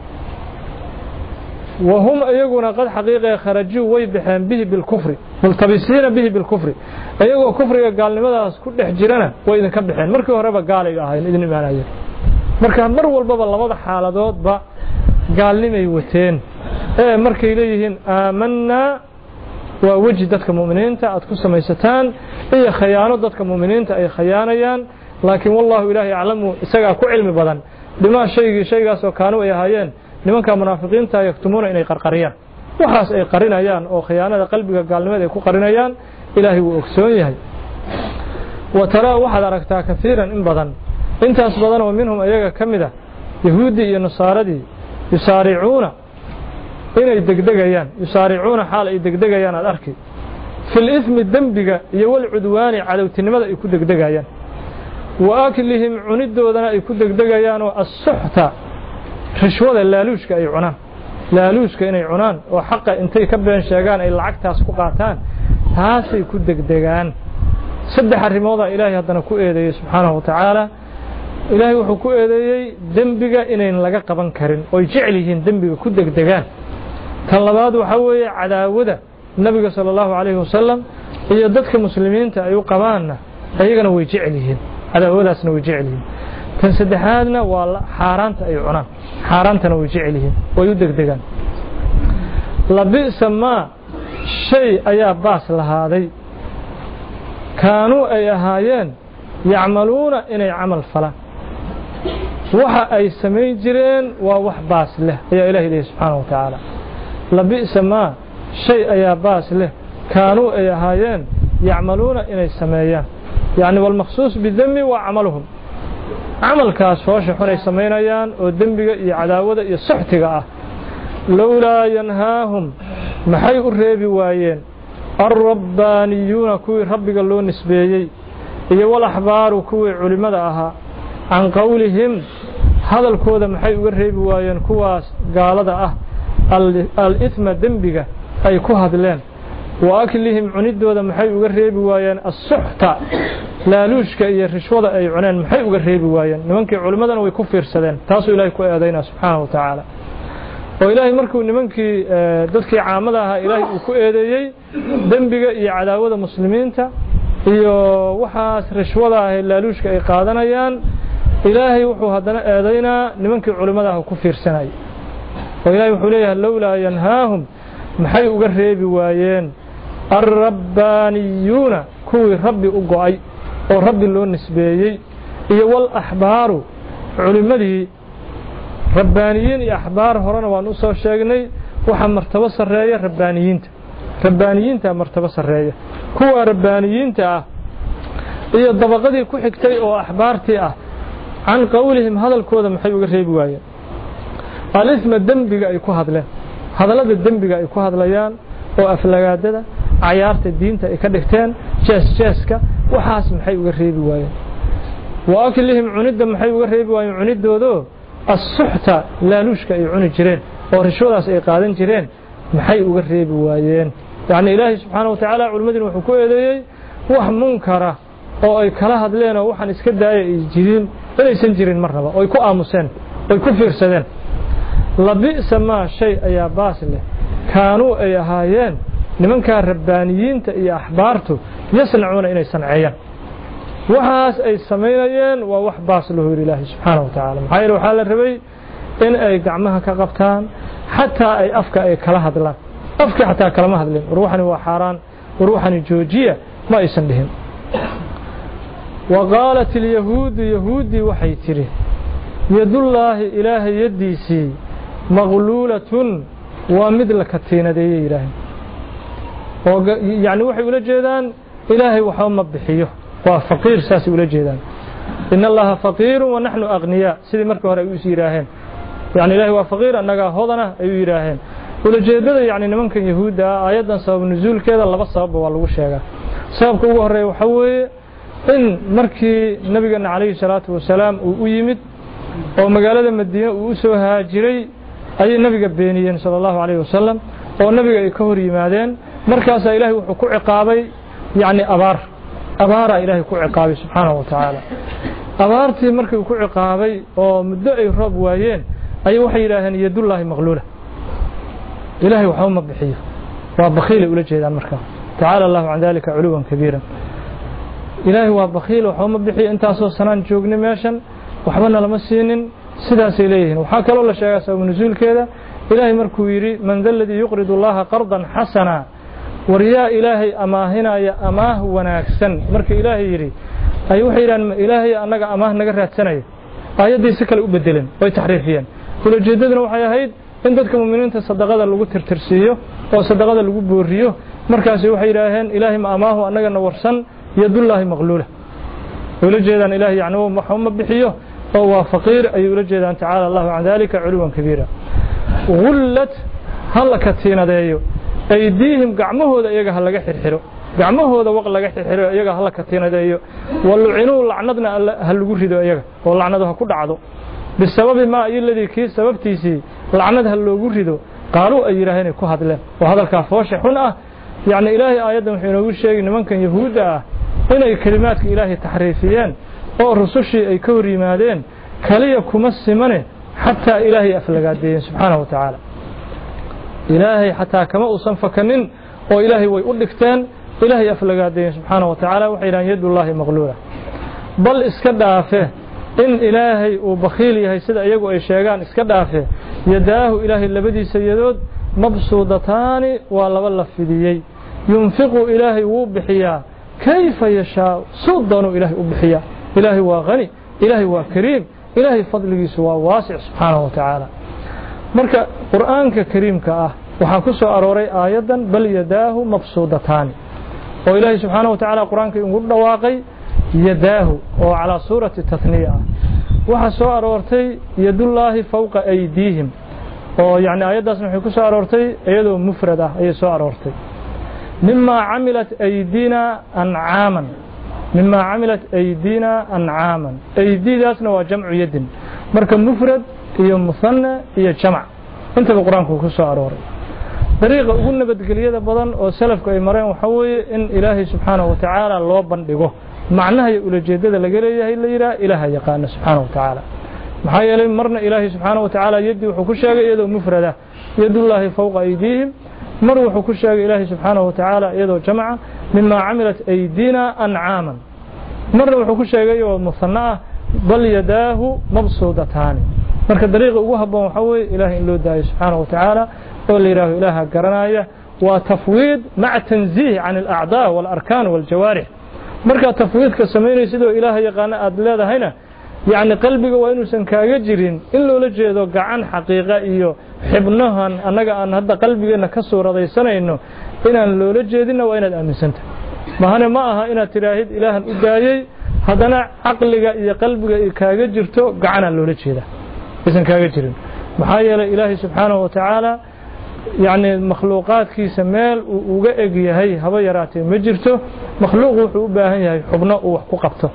وهم ايغونا قد حقيقه خرجوا وي بحان به بالكفر ملتبسين به بالكفر ايغو كفرga قال nimadaas ku dhex jirana way idin ka bixeen markii horeba gaal ay ahayn idin iimaanayeen marka mar walba labada xaaladoodba gaalnimay wateen ee markay leeyihiin aamanna ووجه دتك مؤمنين تأتكو سميستان أي خيانة دتك مؤمنين تأي خيانيان لكن والله إله يعلم سجاكو علم بدن بما شيء شيء قاسوا كانوا يهاين لمن كان منافقين تا يكتمون إن يقرقريان وحاس أي قرينيان أو خيانة قلبك قال ما يكون قرينيان إلهي وأكسونيه وترى واحد ركتا كثيرا إن بدن أنت أصبدن ومنهم أيجا كمدة يهودي ونصارى يسارعون inay degdegayaan yusaaricuuna xaal ay degdegayaan aad arkay fil ismi dambiga iyo wal cudwaani calawtinimada ay ku degdegayaan wa aklihim cunidoodana ay ku degdegayaan oo as-suxta rishwada laaluushka ay cunaan laaluushka inay cunaan oo xaqa intay ka been sheegaan ay lacagtaas ku qaataan taasay ku degdegaan saddex arimooda ilaahay haddana ku eedeeyay subxaanahu wa ta'aala ilaahay wuxuu ku eedeeyay dambiga inay laga qaban karin oo jecel yihiin dambiga ku degdegaan talabaad waxa weeye cadaawada nabiga sallallahu alayhi wasallam iyo dadka muslimiinta ay u qabaana ayagana way jecel yihiin cadaawadaasna way jecel yihiin tan saddexaadna waa xaaraanta ay cunaan xaaraantana way jecel yihiin way u degdegaan labisa ma shay ayaa baas lahaaday kaanuu ay ahaayeen yacmaluuna inay camal falaan waxa ay samayn jireen waa wax baas leh ayaa ilaahay leeyahay subxaanahu wa tacaala لبئس ما شيء أيا باس له كانوا أيهاين يعملون إلى السمايا يعني والمخصوص بالذنب وعملهم عمل كاس هوش حني سمينيان او دنبغا iyo cadaawada iyo suxtiga ah lawla yanhaahum maxay u reebi waayeen ar-rabbaniyuna kuwi rabbiga loo nisbeeyay iyo wal ahbaaru kuwi culimada aha aan qawlihim hadalkooda maxay uga reebi waayeen kuwaas gaalada ah al-ithma dhanbiga ay ku hadleen wa aklihim cunidooda maxay uga reebi waayeen as-suhta laaluushka iyo rishwada ay cuneen maxay uga reebi waayeen nimankii culimadana way ku fiirsadeen taasoo Ilaahay ku eedeeyna subhanahu wa ta'ala oo Ilaahay markuu nimankii dadkii caamada ahaa Ilaahay uu ku eedeeyay dhanbiga iyo cadaawada muslimiinta iyo waxaas rishwada ah laaluushka ay qaadanayaan Ilaahay wuxuu hadana eedeeyna nimankii culimada ah ku fiirsanay oo Ilaahay wuxuu leeyahay lawla yanhaahum maxay uga reebi waayeen الربانيون كوي ربي أقعي أو ربي اللون نسبيي إيه والأحبار علماء ربانيين إيه أحبار هران وانوصة الشاقني وحن مرتبة الرأي ربانيين ربانيين تا مرتبة الرأي كوي ربانيين تا إيه الضبقة كو حكتي أو أحبار تا عن قولهم هذا الكود محيو قريب وايا الإثم الدنبق أيكو هذلان هذلان الدنبق أيكو هذلان وأفلقات دا عيارة الدين تا إكادكتان جاس جاسكا وحاس محي وغرهي بوايا وأكلهم عند محي وغرهي بوايا عند دو الصحة لا لوشكا يعون جرين ورشولاس إيقادن جرين محي وغرهي بوايا يعني إلهي سبحانه وتعالى علمدين وحكوية دي وحن منكرة أو إيقالا هدلينا وحن إسكدا يجرين إليسن جرين مرنبا أو يكو آموسين أو يكو فيرسدين لبئس ما شيء أيا باسله كانوا أي هايين لمن كان ربانيين تأي أحبارته يصنعون إني صنعيا وحاس أي سمينيين ووحباس له لله سبحانه وتعالى محايلوا حال الربي إن أي دعمها كغبتان حتى أي أفكا أي كلاهد الله أفكا حتى كلامهد لهم روحني وحاران وروحني جوجية ما يسن لهم وقالت اليهود يهودي وحيتره يد الله إله يديسي مغلولة ومثل كتينة دي إلهي يعني وحي ولا جيدان إلهي وحوما بحيه وفقير ساسي ولا جيدان إن الله فقير ونحن أغنياء سيدي مركو هرأيوس إلهين يعني إلهي وفقير أنك هوضنا أيو إلهين ولا جيدان يعني نمكن يهودا آيادا سبب نزول كذا الله بصاب والوشيغا سبب كوه هرأي وحوي إن مركي نبينا عليه الصلاة والسلام ويمت ومقالة مدينة وسوها جري أي النبي بينيين صلى الله عليه وسلم والنبي يكوري مادين مركز إلهي وحكو عقابي يعني أبار أبار إلهي كو عقابي سبحانه وتعالى أبارتي مركز كو عقابي ومدعي رب وايين أي وحي إلهي يد الله مغلولة إلهي وحوما بحيه وابخيل أولجه إلى مركز تعالى الله عن ذلك علوا كبيرا إلهي وابخيل وحوما بحيه انت أصول سنان جوغني ماشا وحملنا لمسين سداس إليهن وحاك الله شعاسه ونزول كذا إلهي مركو يري من ذا الذي يقرض الله قرضا حسنا ورياء إلهي أماهنا يا أماه وناكسن مركو إلهي يري أي وحيرا إلهي أنك أماه نقرأت سنة آيادي سكال أبدلن ويتحريفيا ولو جددنا وحيا هيد إن تدك مؤمنين تصدق هذا اللغو ترترسيه وصدق هذا اللغو بوريه مركاسي وحيراهن إلهي ما أماه أنك نورسن يد الله مغلولة ولو جددنا إلهي يعنوه محمد بحيه هو فقير أي رجل أن تعالى الله عن ذلك علوا كبيرا غلت هلا كتينا دايو أيديهم قعمه دا يجا هلا جحر حرو قعمه دا وقل جحر حرو يجا هلا كتينا دايو والعنو لعنتنا هل جوري دا يجا واللعنتها كل عضو بالسبب ما الذي كيس سبب تيسي لعنتها هل جوري دا قالوا أي رهن كهذا له وهذا الكافوش حنا يعني إلهي آياتهم حينو الشيء إن من كان يهودا هنا كلمات إلهي تحريفيا oo rusushii ay ka horimaadeen kaliya kuma simane hatta ilaahi aflagaadeen subhanahu wa ta'ala ilaahi hatta kama usan fakanin oo ilaahi way u dhigteen ilaahi aflagaadeen subhanahu wa ta'ala waxa ilaahi yadullahi magluula bal iska dhaafe in ilaahi uu bakhil yahay sida ayagu ay sheegaan iska dhaafe yadaahu ilaahi labadiisa yadood mabsuudataani waa laba la fidiyay yunfiqu ilaahi wuu bixiya kayfa yasha sudanu ilaahi u bixiya إلهي وغني إلهي وكريم إلهي فضله سوى واسع سبحانه وتعالى مركا قرآنك كريمك آه وحاكسوا أروري آيدا بل يداه مبسوطتان وإلهي سبحانه وتعالى قرآنك يقول واقعي يداه أو على صورة التثنية وحسوا أرورتي يد الله فوق أيديهم أو يعني آيات داسم حكوسة أرورتي أيده مفردة أيسوا أرورتي مما عملت أيدينا أنعاما مما عملت أيدينا أنعاما أيدي داسنا وجمع يد مركب مفرد هي مثنى هي جمع أنت بالقرآن كوكسة أروري طريقة قلنا بدقلية بدن وسلف كإمرين وحوي إن إلهي سبحانه وتعالى الله بندقه معناها يقول جديدة لقليها إلا إله إلهي يقالنا سبحانه وتعالى محايا لهم مرنا إلهي سبحانه وتعالى يدي وحكوشة يده مفردة يد الله فوق أيديهم مروح وكشاق إلهي سبحانه وتعالى يده جمعة مما عملت أيدينا أنعاما مروح وكشاق يده مثنى بل يداه مبسوطتان marka dariiqa ugu haboon waxa weey ilaahay in loo daayo subhanahu wa ta'ala oo leeyahay ilaaha garanaya wa tafwiid ma'a tanzih an al-a'daa wal-arkaan wal-jawaarih marka tafwiidka sameeyay sidoo ilaahay yaqaan aad leedahayna yaani qalbiga waa inuu san kaaga jirin in loo la jeedo gacan xaqiiqa iyo xibnahan anaga aan hadda qalbigeena ka soo radaysanayno inaan loo la jeedino waa inaad aaminsanta mahana ma aha inaad tiraahid ilaahan u daayay hadana aqliga iyo qalbiga kaaga jirto gacan loo la jeedo إذن كاجرين محايل إلهي سبحانه وتعالى يعني مخلوقات كي سمال وقاقي هاي هبا يراتي مجرته مخلوق وحبا هاي حبناء وحققته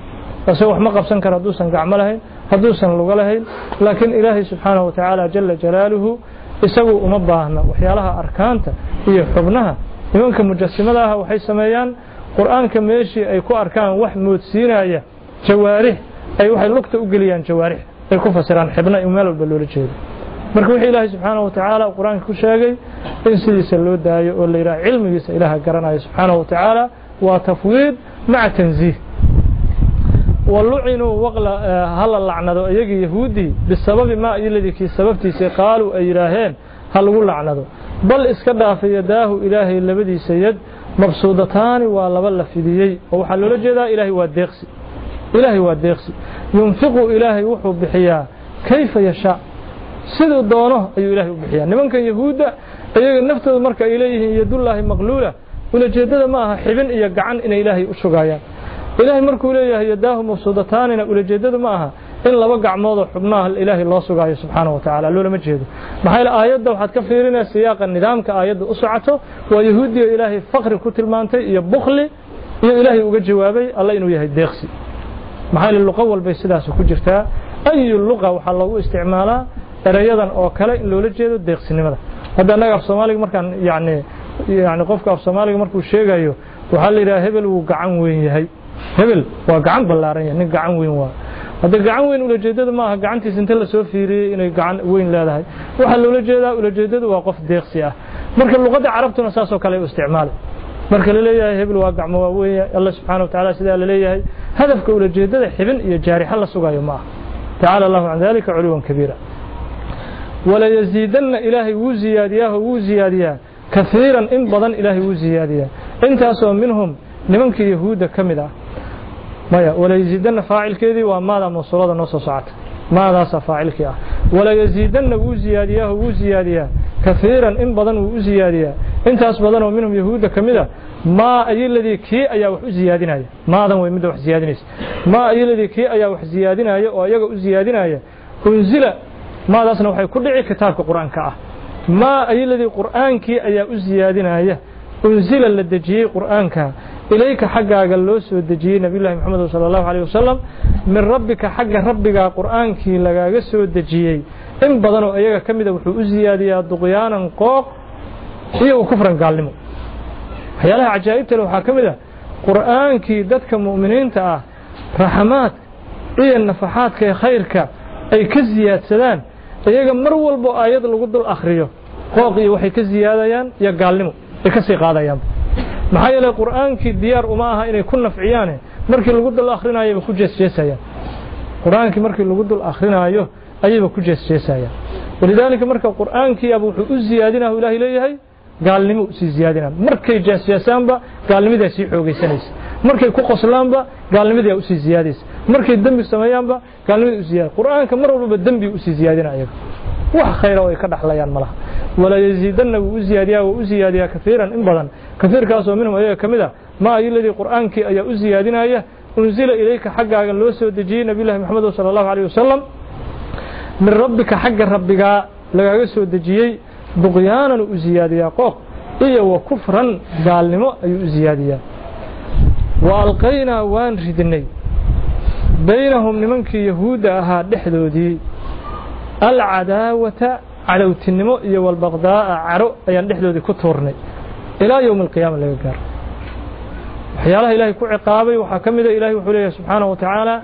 فسوح مقف سنكر هدوسا قعملهين هدوسا لغلهين لكن إلهي سبحانه وتعالى جل جلاله يسوء مباهنا وحيالها أركانته هي حبناها يمكن مجسم لها وحي سميان قرآن كميشي أيكو أركان وحمود سيناية جوارح أي وحي لقت أقليان جوارح الكفر سران حبنا إمال البلورجيل مركوح إله سبحانه وتعالى القرآن كل شيء إنسي سلود داي واللي را علم يس إله كرنا سبحانه وتعالى وتفويض مع تنزيه واللعن وغلا هلا اللعنة يجي يهودي بالسبب ما الذي كي سببتي سقالوا أي راهن هل قول لعنة بل إسكدها في يداه إلهي اللي بدي سيد مبسوطتان ولا بل في دي أو حلول الجدا إلهي والدقس إلهي والدقس ينفق إلهي وحو بحياة كيف يشاء سيدو دونه أي إلهي بحياة نمان كان يهودا أي نفت المرك إليه يد الله مغلولة ولا جدد معها حبن يقعن إن إلهي أشغايا إلهي مرك إليه يداه مبسوطتان ولا جدد معها إن لوقع موضوع حبناها الإلهي الله سبحانه سبحانه وتعالى لولا مجهده ما هي الآيات ده وحد كفيرنا سياق النظام كآيات أسعته ويهودي إلهي فقر كتل مانتي يبخلي إلهي وقد جوابي الله إنه يهي ديخسي محل اللغة والبيسداس وكجرتها أي اللغة وحلو استعمالها رياضا أو كلا إن لولا جدوا دقسني ماذا هذا نقف سمالك مركان يعني يعني قف قف سمالك مركو شيء جايو وحل راه هبل وقعن وين هاي هبل وقعن باللارين يعني قعن وين وا هذا قعن وين ولا جدد ما قعنتي سنتلا سوفيري إنه قعن وين لا هاي وحل لولا جدا ولا جدد وقف دقسيا مركان اللغة عربتنا أساسه كلا استعمال marka la leeyahay hebel waa gacmo waaweey Allah subhanahu wa ta'ala sida la leeyahay hadafka uu la jeedada xibin iyo jaarixa la sugayo ma ta'ala Allahu an dalika uluwan kabeera wala yazidanna ilahi wuziyaadiyahu wuziyadiya kaseeran in badan ilahi wuziyadiya intaas oo minhum nimanka yahuuda kamida maya wala yazidanna faa'ilkeedii waa maada musulada noo soo socota maada sa faa'ilkiya wala yazidanna wuziyaadiyahu wuziyadiya كثيرا إن بدن وزيادية أنت أصبدن ومنهم يهود كمذا ما أي الذي كي أي وحزيادنا ما أذن ويمد وحزيادنا ما أي الذي كي أي وحزيادنا أو أي وزيادنا أنزل ما داسنا وحي كل كتاب القرآن كأ ما أي الذي القرآن كي أي وزيادنا أنزل الذي جي القرآن كأ إليك حق أجلوس والدجي نبي الله محمد صلى الله عليه وسلم من ربك حق ربك القرآن كي لجلوس والدجي إن بدنوا أيها كميدا وحوق زيادية ضغيانا قاق هي وكفرا قالموا هي لها عجائب تلو حاكميدا قرآن كي دتك مؤمنين تأه رحمات إيه النفحات كي خيرك أي كزياد سلان أيها مروا البؤايات القدر الأخرية قاقي وحي كزياديان يقالموا يكسي قاديان محايا لقرآن كي ديار أماها إني كنا في عيانه مركي القدر الأخرين أيه بخجة سيسايا قرآن كي مركي القدر الأخرين أيه أيبا كجس جسايا ولذلك مركب القرآن كي أبو حقوق زيادنا وله إليه قال لم أقصي زيادنا مركب جس جسام با قال لم إذا سيحو جسنيس مركب كوقص لام با قال لم إذا أقصي زيادس مركب دم السمايان با قال لم إذا زياد القرآن كمرة بالدم بيقصي زيادنا أيوه وح خير ويكره حليان ملا ولا يزيدنا وزياديا وزياديا كثيرا إن بدن كثير كاسو منهم أيه كمذا ما الذي القرآن كي أيه زيادنا أيه أنزل إليك حقا لوس ودجي نبي الله محمد صلى الله عليه وسلم من ربك حق ربك لوس ودجي بغيانا وزيادية قوق إيه وكفرا قالنمو أي زيادية وألقينا وانردني بينهم لمنك يهود أها دحدودي العداوة على وتنمو إيه والبغضاء عرو أي دحدودي كتورني إلى يوم القيامة لا يقار حياله إلهي كعقابي وحكمد إلهي وحليه سبحانه وتعالى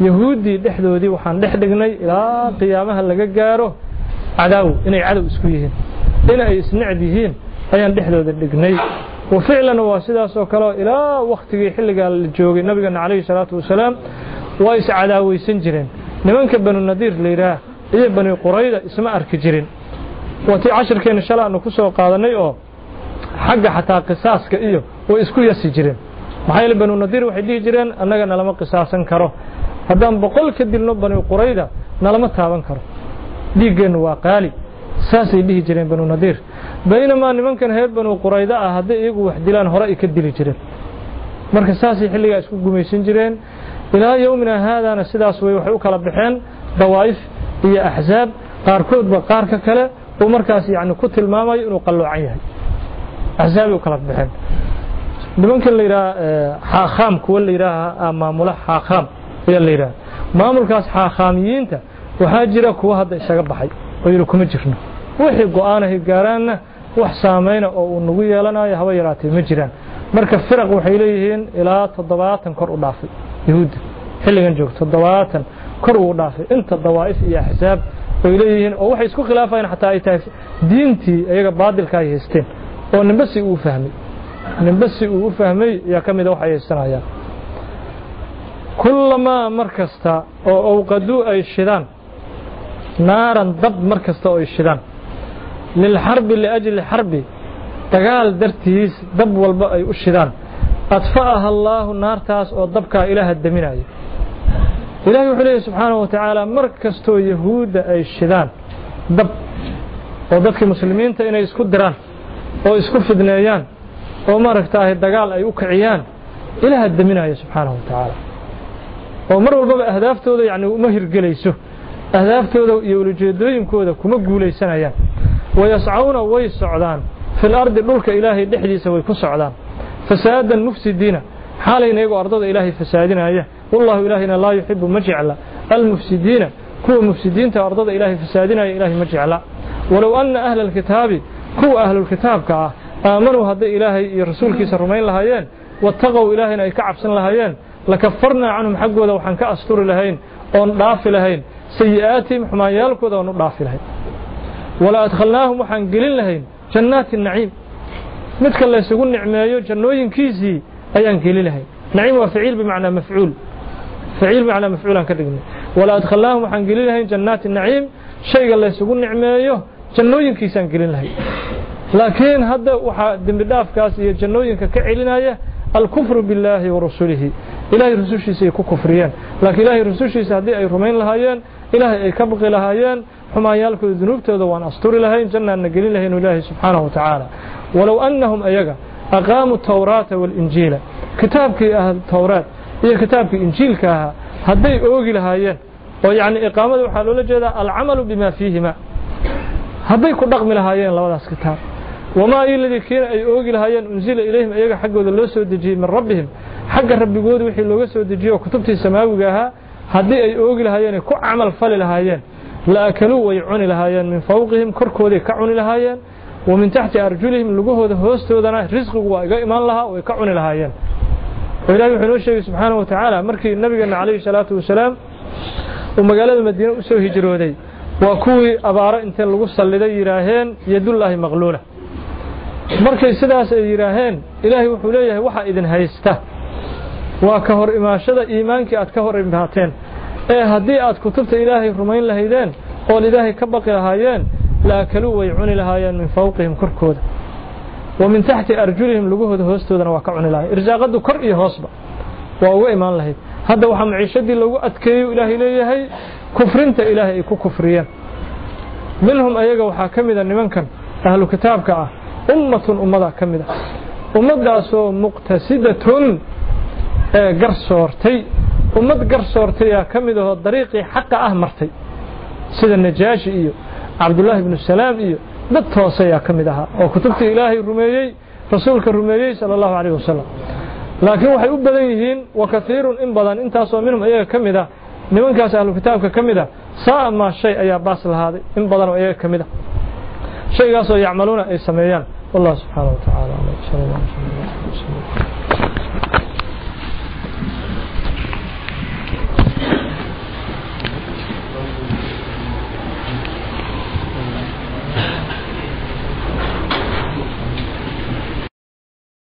يهودي دحدودي وحان دحدقني إلى قيامها اللي قاره عداو إني عدو اسكويهين إني اسنعديهين أيان دحدود الدقني وفعلا واسدا سوكرا إلى وقت حل قال الجوغي النبي عليه الصلاة والسلام وايس عداوي سنجرين نمنك بنو النذير ليراه إيه بنو قريضة اسماء أركجرين وتي عشر كين الشلاء نكسو قادني أو حق حتى قصاص كإيه وإسكو يسجرين محايل بنو النذير وحدي جرين أننا نلما قصاصا كرو هدام بقول كدلنا بنو قريضة نلما تابا كرو ديقن وقالي ساسي به جرين بنو نذير بينما نمن كان هير بنو قريضة هذا يجو وحديلان هراء كدلي جرين مركز ساسي حلقة اسكو قميسين جرين إلى يومنا هذا نسداس ويوحيوك لبحين ضوائف هي أحزاب قاركود وقارك كلا ومركز يعني كتل ماما يقنو قلو عيها أحزاب يوك لبحين نمن كان ليرا حاخام كوال ليرا أما ملح حاخام إلى ليرا ما مركز حاخاميين تا وحاجرة كوا هذا الشغب حي ويركم الجفن وحقوا أنا هجارنا وحسامين أو نوية لنا يهوي راتي مجران مركب فرق وحيليهن إلى تضباط كرو ضعفي يهود حلقا جوك تضباط كرو ضعفي أنت الضوائف يا حساب وإليهن أو حيسكو خلافين حتى أيتاس دينتي أيق بعض الكاي هستين أو نبصي وفهمي نبصي وفهمي يا كم ذو حي السنايا كلما مركزتا أو قدوا أي شدان نارا ضب مركز طوي الشدان للحرب لأجل الحرب تقال درتيس ضب والبقى الشدان أطفأها الله النار تاس وضبك إله الدمينة إلهي حليه سبحانه وتعالى مركز طوي يهود أي الشدان ضب وضبك المسلمين تأينا يسكد دران أو يسكد فدنيان وما ركتاه الدقال أي أكعيان إله الدمينة سبحانه وتعالى ومر والبقى أهدافته يعني مهر قليسه أهدافتooda iyo ujeedooyinkooda kuma guuleysanayaan wayascauna way socdaan fil ardi dhulka ilaahay dhexdiisa way ku socdaan fasaadan mufsidiina xaalayna iyagu ardada ilaahay fasaadinaya wallahu ilaahina laa yuhibbu maj'ala al mufsidiina kuwa mufsidiinta ardada ilaahay fasaadinaya ilaahay maj'ala walaw anna ahla al kitaabi kuwa ahlul kitaabka aamanu hada ilaahay iyo rasuulkiisa rumayn lahaayeen wataqaw ilaahina ay ka cabsan lahaayeen lakafarna anhum haqqooda waxaan ka asturi lahayn oon dhaafi lahayn سيئاتهم حمايالكودا ونضعف لهم ولا أدخلناهم وحنقلين لهم جنات النعيم مثل الله يسيقون نعمايو جنوين كيسي أي أنقلين لهم نعيم وفعيل بمعنى مفعول فعيل بمعنى مفعول أنكرقنا ولا أدخلناهم وحنقلين لهم جنات النعيم شيء الله يسيقون نعمايو جنوين كيسي أنقلين لهم لكن هذا واحد من الدافع كاسي جنوين كعلناية الكفر بالله ورسوله إلهي رسوشي سيكو كفريان لكن إلهي رسوشي سهدي أي رمين لهايان إلهي كبغي لهايان حما يالكو ذنوب تذوان أسطوري لهاين جنة النقلين لهين إلهي سبحانه وتعالى ولو أنهم أيقا أقاموا التوراة والإنجيل كتابك أهل التوراة إيه كتابك إنجيل كاها هدي أوغي لهايان ويعني إقامة وحالولة جدا العمل بما فيهما هدي كل رقم لهايان لو داس كتاب وما الذي كان أي أوغي لهايان أنزل إليهم أيقا حقه ذلوسه دجي من ربهم حق ربي قود وحي لوغا سو دجيو كتبتي سماوغاها هدي اي اوغ لهايان كو عمل فل لهايان لا اكلوا ويعون لهايان من فوقهم كركودي كعون لهايان ومن تحت ارجلهم لغهودا هوستودنا رزق واغا ايمان لها وي كعون لهايان وإلهي وحنو شيء سبحانه وتعالى مركي النبي عليه الصلاه والسلام ومغالده مدينه وسو هجروداي وا كوي اباره انت لوغ سليده يراهين يد الله مغلوله مركي سداس يراهين إلهي وحو ليهي وحا اذن هيسته وكهر إماشة إيمانك أتكهر إمهاتين إيه هدي أتكتبت إلهي رمين لهيدين قول إلهي كبق لهايين لأكلوا ويعون لهايين من فوقهم كركود ومن تحت أرجلهم لقوه دهوستودنا وكعون لهاي إرجاء قدوا كرئي هصبا وهو إيمان لهيد هذا وحم عيشدي لو أتكيوا إلهي ليهي كفرنت إلهي إكو كفريا منهم أيقوا حاكمدا لمن كان أهل كتابك أمة أمضا كمدا أمضا سو مقتسدة قرصورتي ومد قرصورتي كمده الطريقي حق أهمرتي سيد النجاشي إيو عبد الله بن السلام إيو بالتوصية كمدها وكتبت إلهي الرميي رسولك الرميي صلى الله عليه وسلم لكن وحي أبديهين وكثير إن بدن إن تاسوا منهم أيها كمده نمن كاس أهل الكتاب كمده ساء ما الشيء أيها باصل هذا إن بدن أيها كمده شيء قاسوا يعملون أي سميان والله سبحانه وتعالى.